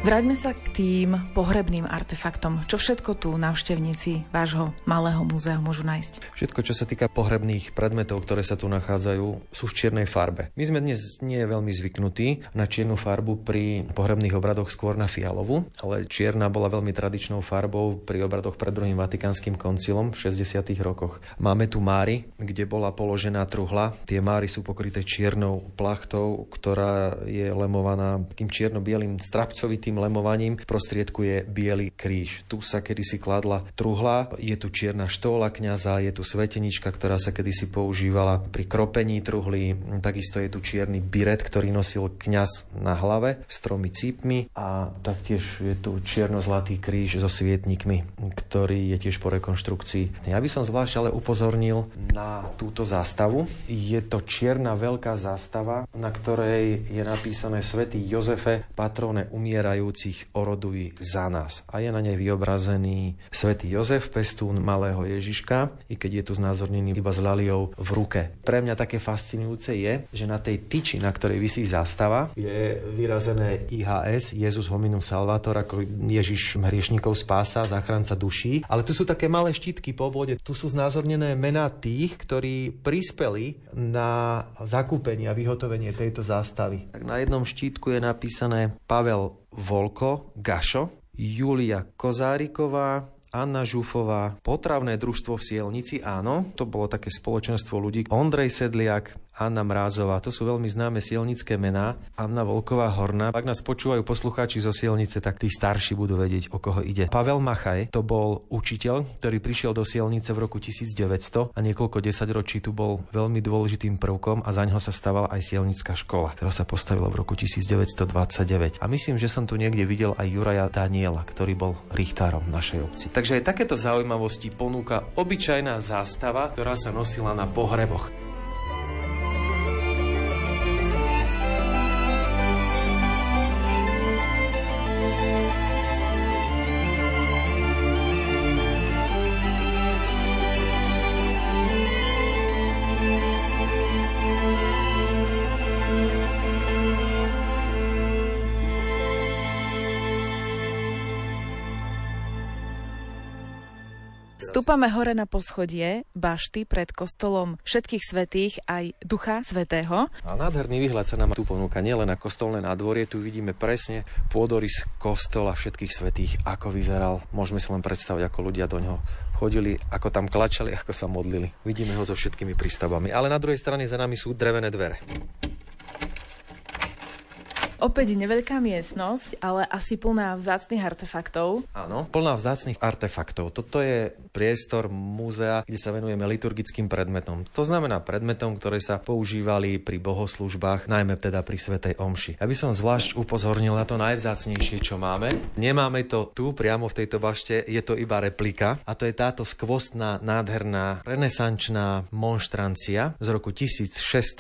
Vráťme sa k tým pohrebným artefaktom. Čo všetko tu návštevníci vášho malého múzea môžu nájsť? Všetko, čo sa týka pohrebných predmetov, ktoré sa tu nachádzajú, sú v čiernej farbe. My sme dnes nie veľmi zvyknutí na čiernu farbu pri pohrebných obradoch, skôr na fialovú, ale čierna bola veľmi tradičnou farbou pri obradoch pred druhým vatikánskym koncilom v 60. rokoch. Máme tu máry, kde bola položená truhla. Tie máry sú pokryté čiernou plachtou, ktorá je lemovaná takým čierno-bielým strapcovitým lemovaním. V prostriedku je biely kríž. Tu sa kedysi kladla truhla, je tu čierna štóla kňaza, je tu svetenička, ktorá sa kedysi používala pri kropení truhly. Takisto je tu čierny biret, ktorý nosil kňaz na hlave s tromi cípmi, a taktiež je tu čierno-zlatý kríž so svietnikmi, ktorý je tiež po rekonštrukcii. Ja by som zvlášť ale upozornil na túto zástavu. Je to čierna veľká zástava, na ktorej je napísané: Svätý Jozefe, patróne umierajú umierajúcich oroduj za nás. A je na nej vyobrazený svätý Jozef, pestún malého Ježiška, i keď je tu znázornený iba s laliou v ruke. Pre mňa také fascinujúce je, že na tej tyči, na ktorej visí zástava, je vyrazené IHS, Jezus hominum salvator, ako Ježiš hriešnikov spása, záchranca duší. Ale tu sú také malé štítky po vode. Tu sú znázornené mená tých, ktorí prispeli na zakúpenie a vyhotovenie tejto zástavy. Tak na jednom štítku je napísané Pavel Volko, Gašo, Julia Kozáriková, Anna Žufová, potravné družstvo v Sielnici, áno, to bolo také spoločenstvo ľudí, Ondrej Sedliak, Anna Mrázová, to sú veľmi známe sielnické mená, Anna Volková Horná. Ak nás počúvajú poslucháči zo Sielnice, tak tí starší budú vedieť, o koho ide. Pavel Machaj, to bol učiteľ, ktorý prišiel do Sielnice v roku 1900 a niekoľko desaťročí tu bol veľmi dôležitým prvkom a zaňho sa stavala aj sielnická škola, ktorá sa postavila v roku 1929. A myslím, že som tu niekde videl aj Juraja Daniela, ktorý bol richtárom našej obci. Takže aj takéto zaujímavosti ponúka obyčajná zástava, ktorá sa nosila na pohreboch. Vstúpame hore na poschodie bašty pred kostolom Všetkých svätých aj Ducha svätého. A nádherný výhľad sa nám tu ponúka nielen na kostolné nádvorie, tu vidíme presne pôdorys kostola Všetkých svätých, ako vyzeral. Môžeme si len predstaviť, ako ľudia doňho chodili, ako tam klačali, ako sa modlili. Vidíme ho so všetkými prístavbami, ale na druhej strane za nami sú drevené dvere. Opäť neveľká miestnosť, ale asi plná vzácnych artefaktov. Áno, plná vzácnych artefaktov. Toto je priestor múzea, kde sa venujeme liturgickým predmetom. To znamená predmetom, ktoré sa používali pri bohoslúžbách, najmä teda pri svätej omši. Ja by som zvlášť upozornil na to najvzácnejšie, čo máme. Nemáme to tu, priamo v tejto bašte, je to iba replika. A to je táto skvostná, nádherná, renesančná monštrancia z roku 1672.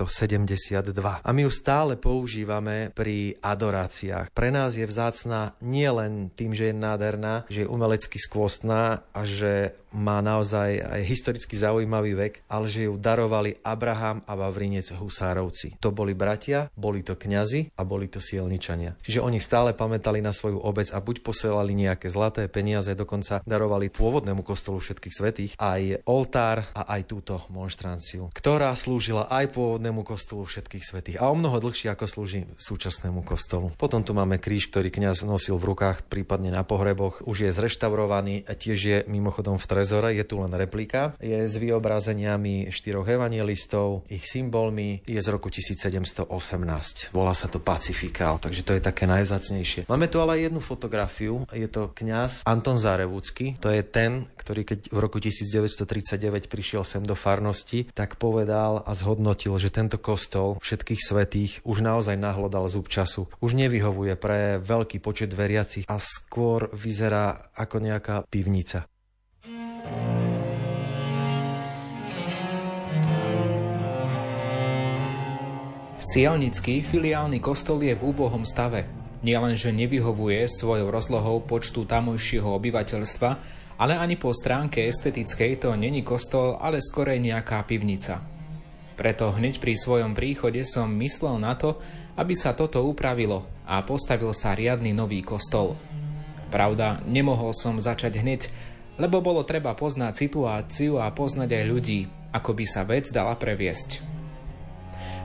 A my ju stále používame pri adoráciách. Pre nás je vzácna nielen tým, že je nádherná, že je umelecky skvostná a že má naozaj aj historicky zaujímavý vek, ale že ju darovali Abraham a Vavrinec Husárovci. To boli bratia, boli to kňazi a boli to sielničania. Čiže oni stále pamätali na svoju obec a buď posielali nejaké zlaté peniaze, dokonca darovali pôvodnému kostolu Všetkých svätých aj oltár a aj túto monštranciu, ktorá slúžila aj pôvodnému kostolu Všetkých svätých a o mnoho dlhšie ako slúži súčasnému kostolu. Potom tu máme kríž, ktorý kňaz nosil v rukách, prípadne na pohreboch, už je zreštaurovaný a tiež je mimochodom v trezore, je tu len replika, je s vyobrazeniami štyroch evanjelistov, ich symbolmi, je z roku 1718. Volá sa to Pacifikál, takže to je také najvzácnejšie. Máme tu ale jednu fotografiu, je to kňaz Anton Zárevucký, to je ten, ktorý keď v roku 1939 prišiel sem do farnosti, tak povedal a zhodnotil, že tento kostol Všetkých svätých už naozaj nahlodal zub času. Už nevyhovuje pre veľký počet veriacich a skôr vyzerá ako nejaká pivnica. Sielnický filiálny kostol je v úbohom stave. Nielenže nevyhovuje svojou rozlohou počtu tamojšieho obyvateľstva, ale ani po stránke estetickej to není kostol, ale skorej nejaká pivnica. Preto hneď pri svojom príchode som myslel na to, aby sa toto upravilo a postavil sa riadny nový kostol. Pravda, nemohol som začať hneď, lebo bolo treba poznať situáciu a poznať aj ľudí, ako by sa vec dala previesť.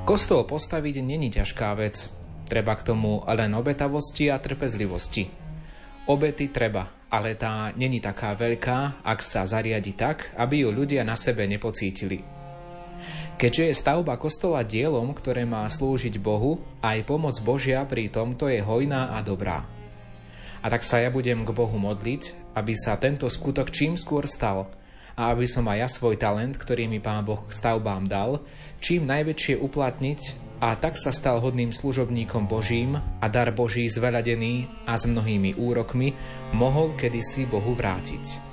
Kostol postaviť není ťažká vec. Treba k tomu len obetavosti a trpezlivosti. Obety treba, ale tá není taká veľká, ak sa zariadi tak, aby ju ľudia na sebe nepocítili. Keďže je stavba kostola dielom, ktoré má slúžiť Bohu, aj pomoc Božia pri tomto je hojná a dobrá. A tak sa ja budem k Bohu modliť, aby sa tento skutok čím skôr stal a aby som aj ja svoj talent, ktorý mi Pán Boh k stavbám dal, čím najväčšie uplatniť, a tak sa stal hodným služobníkom Božím a dar Boží zveladený a s mnohými úrokmi mohol kedysi Bohu vrátiť.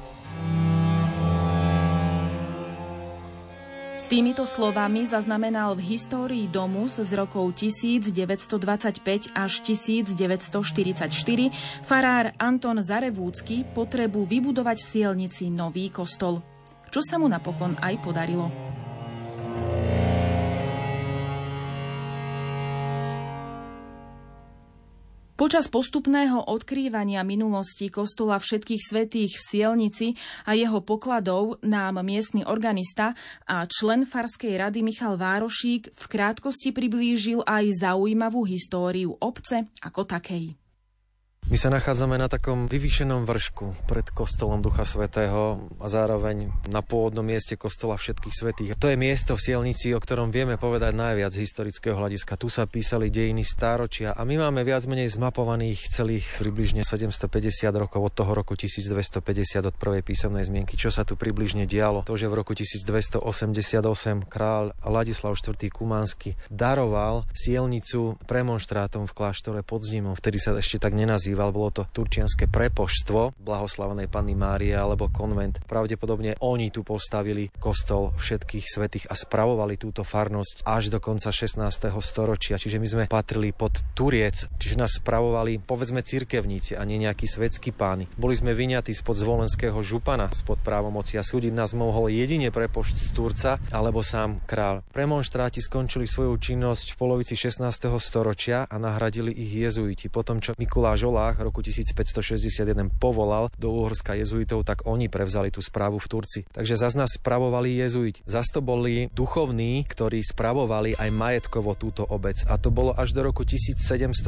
Týmito slovami zaznamenal v histórii domus z rokov 1925 až 1944 farár Anton Zárevucký potrebu vybudovať v Sielnici nový kostol, čo sa mu napokon aj podarilo. Počas postupného odkrývania minulosti kostola Všetkých svätých v Sielnici a jeho pokladov nám miestny organista a člen farskej rady Michal Várošík v krátkosti priblížil aj zaujímavú históriu obce ako takej. My sa nachádzame na takom vyvýšenom vršku pred kostolom Ducha svätého a zároveň na pôvodnom mieste kostola Všetkých svätých. To je miesto v Sielnici, o ktorom vieme povedať najviac z historického hľadiska. Tu sa písali dejiny stáročia a my máme viac menej zmapovaných celých približne 750 rokov od toho roku 1250 od prvej písomnej zmienky. Čo sa tu približne dialo? To, že v roku 1288 kráľ Ladislav IV. Kumánsky daroval Sielnicu premonštrátom v kláštore pod Znímom. Vtedy sa ešte tak nenazýval. Bolo to turčianske prepoštstvo blahoslavenej Panny Márie alebo konvent. Pravdepodobne oni tu postavili kostol Všetkých svätých a spravovali túto farnosť až do konca 16. storočia. Čiže my sme patrili pod Turiec, čiže nás spravovali povedzme cirkevníci a nie nejakí svetskí páni. Boli sme vyňatí spod zvolenského župana, spod právomoci a súdiť nás mohol jedine prepošt z Turca alebo sám kráľ. Premonštráti skončili svoju činnosť v polovici 16. storočia a nahradili ich jezuiti. Potom čo Mikuláš Ola v roku 1561 povolal do Uhorska jezuitov, tak oni prevzali tú správu v Turci. Takže zas nás spravovali jezuiti. Zas to boli duchovní, ktorí spravovali aj majetkovo túto obec. A to bolo až do roku 1773,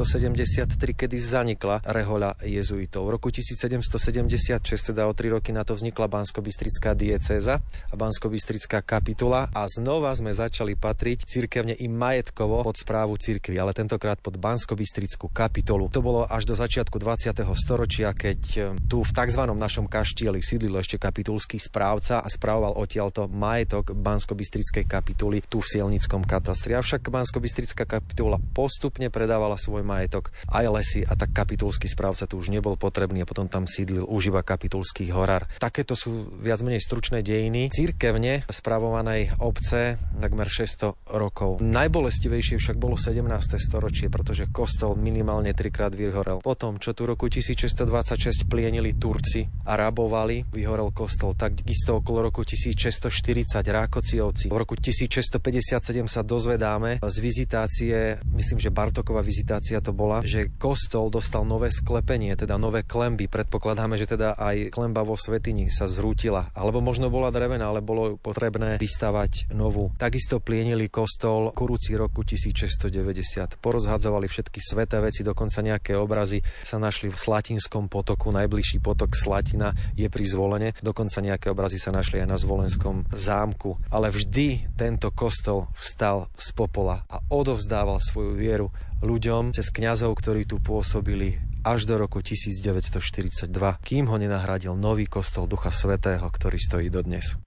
kedy zanikla rehoľa jezuitov. V roku 1776, teda o 3 roky na to, vznikla Banskobystrická diecéza a Banskobystrická kapitula a znova sme začali patriť cirkevne i majetkovo pod správu cirkvi, ale tentokrát pod Banskobystrickú kapitolu. To bolo až do začiatku 20. storočia, keď tu v tzv. Našom kaštieli sídlil ešte kapitulský správca a spravoval odtiaľto majetok Banskobystrickej kapituly tu v Sielnickom katastri. Avšak Banskobystrická kapitula postupne predávala svoj majetok aj lesy a tak kapitulský správca tu už nebol potrebný a potom tam sídlil už iba kapitulský horár. Takéto sú viac menej stručné dejiny cirkevne spravovanej obce takmer 600 rokov. Najbolestivejšie však bolo 17. storočie, pretože kostol minimálne trikrát vyhorel. Potom, čo tu roku 1626 plienili Turci a rabovali, vyhorel kostol. Takisto okolo roku 1640 Rákociovci. V roku 1657 sa dozvedáme z vizitácie, myslím, že Bartokova vizitácia to bola, že kostol dostal nové sklepenie, teda nové klemby. Predpokladáme, že teda aj klemba vo svätyni sa zrútila. Alebo možno bola drevená, ale bolo potrebné vystavať novú. Takisto plienili kostol Kuruci roku 1690. Porozhadzovali všetky sväté veci, dokonca nejaké obrazy sa našli v Slatinskom potoku. Najbližší potok Slatina je pri Zvolene. Dokonca nejaké obrazy sa našli aj na Zvolenskom zámku. Ale vždy tento kostol vstal z popola a odovzdával svoju vieru ľuďom cez kňazov, ktorí tu pôsobili až do roku 1942, kým ho nenahradil nový kostol Ducha svätého, ktorý stojí dodnes.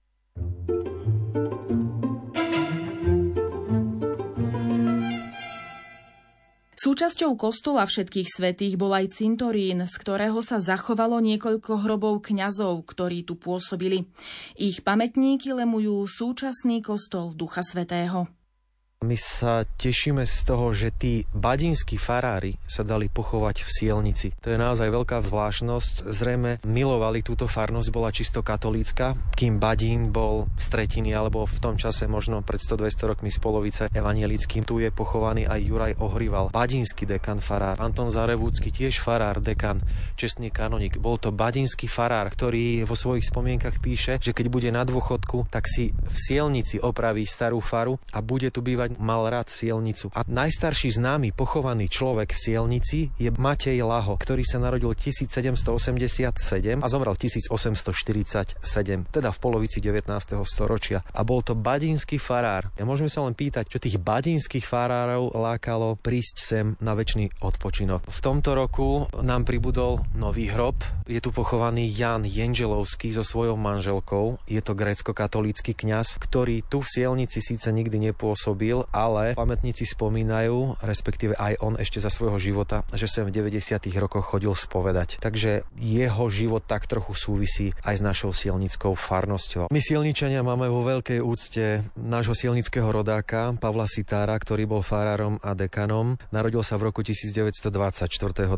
Súčasťou kostola Všetkých svätých bol aj cintorín, z ktorého sa zachovalo niekoľko hrobov kňazov, ktorí tu pôsobili. Ich pamätníky lemujú súčasný kostol Ducha svätého. My sa tešíme z toho, že tí badínski farári sa dali pochovať v Sielnici. To je naozaj veľká zvláštnosť. Zrejme milovali túto farnosť, bola čisto katolícka, kým Badín bol z tretiny, alebo v tom čase možno pred 100-200 rokmi z polovice evanielickým. Tu je pochovaný aj Juraj Ohrival, badínsky dekan farár. Anton Zárevucký, tiež farár, dekan, čestný kanonik. Bol to badínsky farár, ktorý vo svojich spomienkach píše, že keď bude na dôchodku, tak si v Sielnici opraví starú faru a bude tu bývať. Mal rád Sielnicu. A najstarší známy pochovaný človek v Sielnici je Matej Laho, ktorý sa narodil 1787 a zomrel 1847, teda v polovici 19. storočia. A bol to badínsky farár. Ja môžeme sa len pýtať, čo tých badínskych farárov lákalo prísť sem na večný odpočinok. V tomto roku nám pribudol nový hrob. Je tu pochovaný Jan Jenželovský so svojou manželkou. Je to grécko-katolícky kňaz, ktorý tu v Sielnici síce nikdy nepôsobil, nezažil, ale pamätníci spomínajú, respektíve aj on ešte za svojho života, že sem v 90. rokoch chodil spovedať. Takže jeho život tak trochu súvisí aj s našou sielnickou farnosťou. My sielničania máme vo veľkej úcte nášho sielnického rodáka Pavla Sitára, ktorý bol farárom a dekanom. Narodil sa v roku 1924.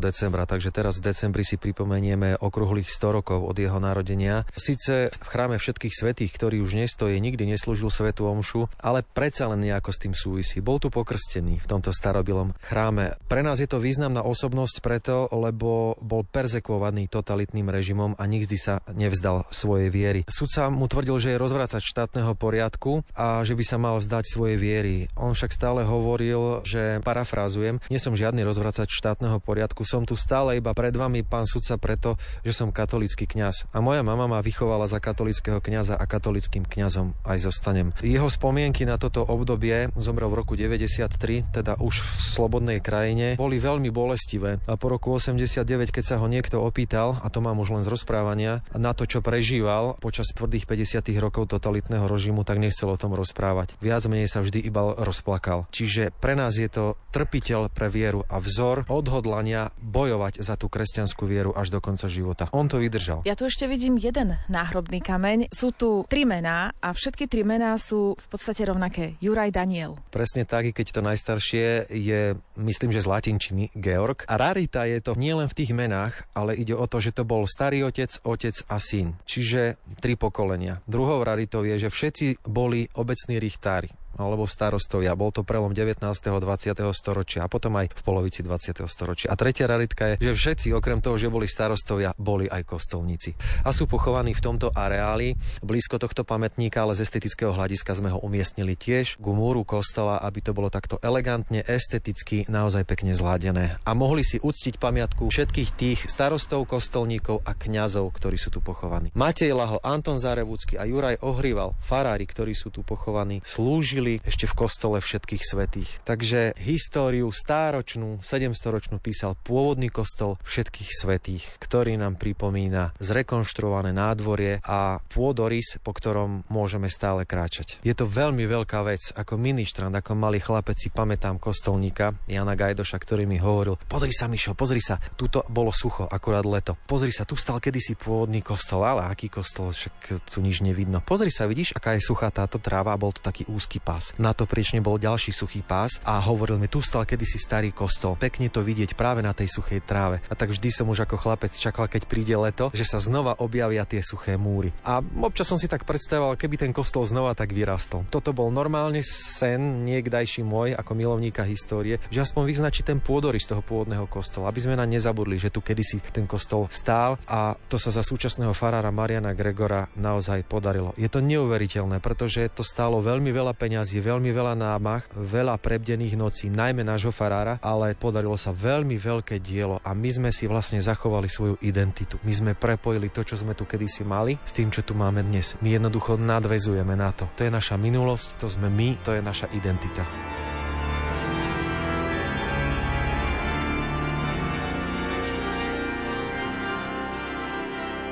decembra, takže teraz v decembri si pripomenieme okrúhlych 100 rokov od jeho narodenia. Sice v chráme Všetkých svätých, ktorý už nestojí, nikdy neslúžil svätú omšu, ale predsa len nejako s tým súvisí. Bol tu pokrstený v tomto starobilom chráme. Pre nás je to významná osobnosť preto, lebo bol perzekvovaný totalitným režimom a nikdy sa nevzdal svojej viery. Sudca mu tvrdil, že je rozvracač štátneho poriadku a že by sa mal vzdať svojej viery. On však stále hovoril, že parafrázujem, nie som žiadny rozvracač štátneho poriadku, som tu stále iba pred vami, pán sudca, preto, že som katolícky kňaz. A moja mama ma vychovala za katolíckeho kňaza a katolíckym kňazom aj zostanem. Jeho spomienky na toto obdobie, zomrel v roku 93, teda už v slobodnej krajine, boli veľmi bolestivé. A po roku 89, keď sa ho niekto opýtal, a to mám už len z rozprávania, na to, čo prežíval počas tvrdých 50. rokov totalitného režimu, tak nechcel o tom rozprávať. Viac menej sa vždy iba rozplakal. Čiže pre nás je to trpiteľ pre vieru a vzor odhodlania bojovať za tú kresťanskú vieru až do konca života. On to vydržal. Ja tu ešte vidím jeden náhrobný kameň. Sú tu tri mená a všetky tri mená sú v podstate rovnaké. Juraj Daniel. Presne tak, keď to najstaršie je, myslím, že z latinčiny Georg. A rarita je to nielen v tých menách, ale ide o to, že to bol starý otec, otec a syn. Čiže tri pokolenia. Druhou raritou je, že všetci boli obecní richtári alebo starostovia. Bol to prelom 19. a 20. storočia a potom aj v polovici 20. storočia. A tretia raritka je, že všetci, okrem toho, že boli starostovia, boli aj kostolníci. A sú pochovaní v tomto areáli blízko tohto pamätníka, ale z estetického hľadiska sme ho umiestnili tiež ku múru kostola, aby to bolo takto elegantne, esteticky, naozaj pekne zladené. A mohli si uctiť pamiatku všetkých tých starostov, kostolníkov a kňazov, ktorí sú tu pochovaní. Matej Laho, Anton Zárevucký a Juraj Ohrival, farári, ktorí sú tu pochovaní, slúžili ešte v kostole Všetkých svätých. Takže históriu stáročnú, 700-ročnú písal pôvodný kostol Všetkých svätých, ktorý nám pripomína zrekonštruované nádvorie a pôdorys, po ktorom môžeme stále kráčať. Je to veľmi veľká vec. Ako ministrant, ako malý chlapec si pamätám kostolníka Jana Gajdoša, ktorý mi hovoril: "Pozri sa, Mišo, pozri sa, tuto bolo sucho, akurát leto. Pozri sa, tu stal kedysi pôvodný kostol, ale aký kostol, však tu nič nevidno. Pozri sa, vidíš, aká je suchá táto tráva, bol to taký úzky pás. Na to priečne bol ďalší suchý pás a hovoril mi, tu stal kedysi starý kostol. Pekne to vidieť práve na tej suchej tráve." A tak vždy som už ako chlapec čakal, keď príde leto, že sa znova objavia tie suché múry. A občas som si tak predstavoval, keby ten kostol znova tak vyrastol. Toto bol normálne sen niekdajší môj ako milovníka histórie, že aspoň vyznačí ten pôdorys toho pôvodného kostola, aby sme na nezabudli, že tu kedysi ten kostol stál, a to sa za súčasného farára Mariana Gregora naozaj podarilo. Je to neuveriteľné, pretože to stálo veľmi veľa peňazí, je veľmi veľa námah, veľa prebdených nocí, najmä nášho farára, ale podarilo sa veľmi veľké dielo a my sme si vlastne zachovali svoju identitu. My sme prepojili to, čo sme tu kedysi mali, s tým, čo tu máme dnes. My jednoducho nadväzujeme na to. To je naša minulosť, to sme my, to je naša identita.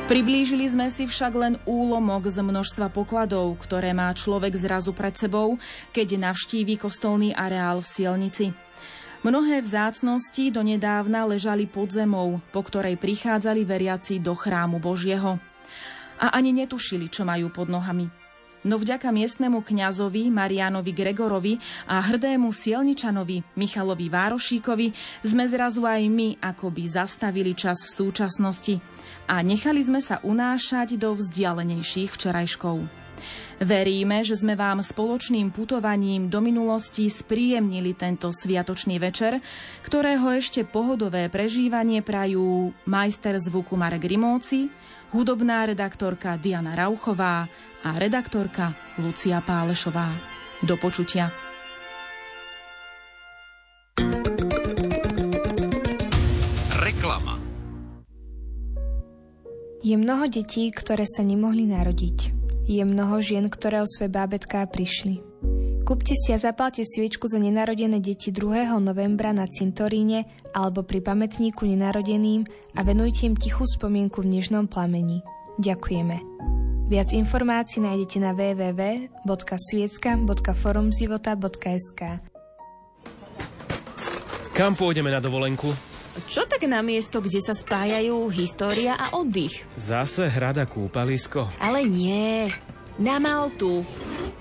Priblížili sme si však len úlomok z množstva pokladov, ktoré má človek zrazu pred sebou, keď navštíví kostolný areál v Sielnici. Mnohé vzácnosti donedávna ležali pod zemou, po ktorej prichádzali veriaci do chrámu Božieho. A ani netušili, čo majú pod nohami. No vďaka miestnemu kňazovi Mariánovi Gregorovi a hrdému sielničanovi Michalovi Várošíkovi sme zrazu aj my akoby zastavili čas v súčasnosti a nechali sme sa unášať do vzdialenejších včerajškov. Veríme, že sme vám spoločným putovaním do minulosti spríjemnili tento sviatočný večer, ktorého ešte pohodové prežívanie prajú majster zvuku Marek Rimóci, hudobná redaktorka Diana Rauchová a redaktorka Lucia Pálešová. Do počutia. Reklama. Je mnoho detí, ktoré sa nemohli narodiť. Je mnoho žien, ktoré o svoje bábätká prišli. Kúpte si a zapálte sviečku za nenarodené deti 2. novembra na cintoríne alebo pri pamätníku nenarodeným a venujte im tichú spomienku v nežnom plameni. Ďakujeme. Viac informácií nájdete na www.sviecka.forumzivota.sk. Kam pôjdeme na dovolenku? Čo tak na miesto, kde sa spájajú história a oddych? Zase hrada kúpalisko. Ale nie, na Maltu.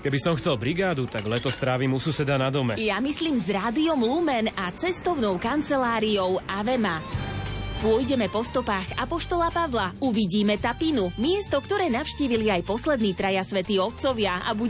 Keby som chcel brigádu, tak leto strávim u suseda na dome. Ja myslím s Rádiom Lumen a cestovnou kanceláriou Avema. Pôjdeme po stopách apoštola Pavla, uvidíme Tapinu, miesto, ktoré navštívili aj poslední traja svätí otcovia a bude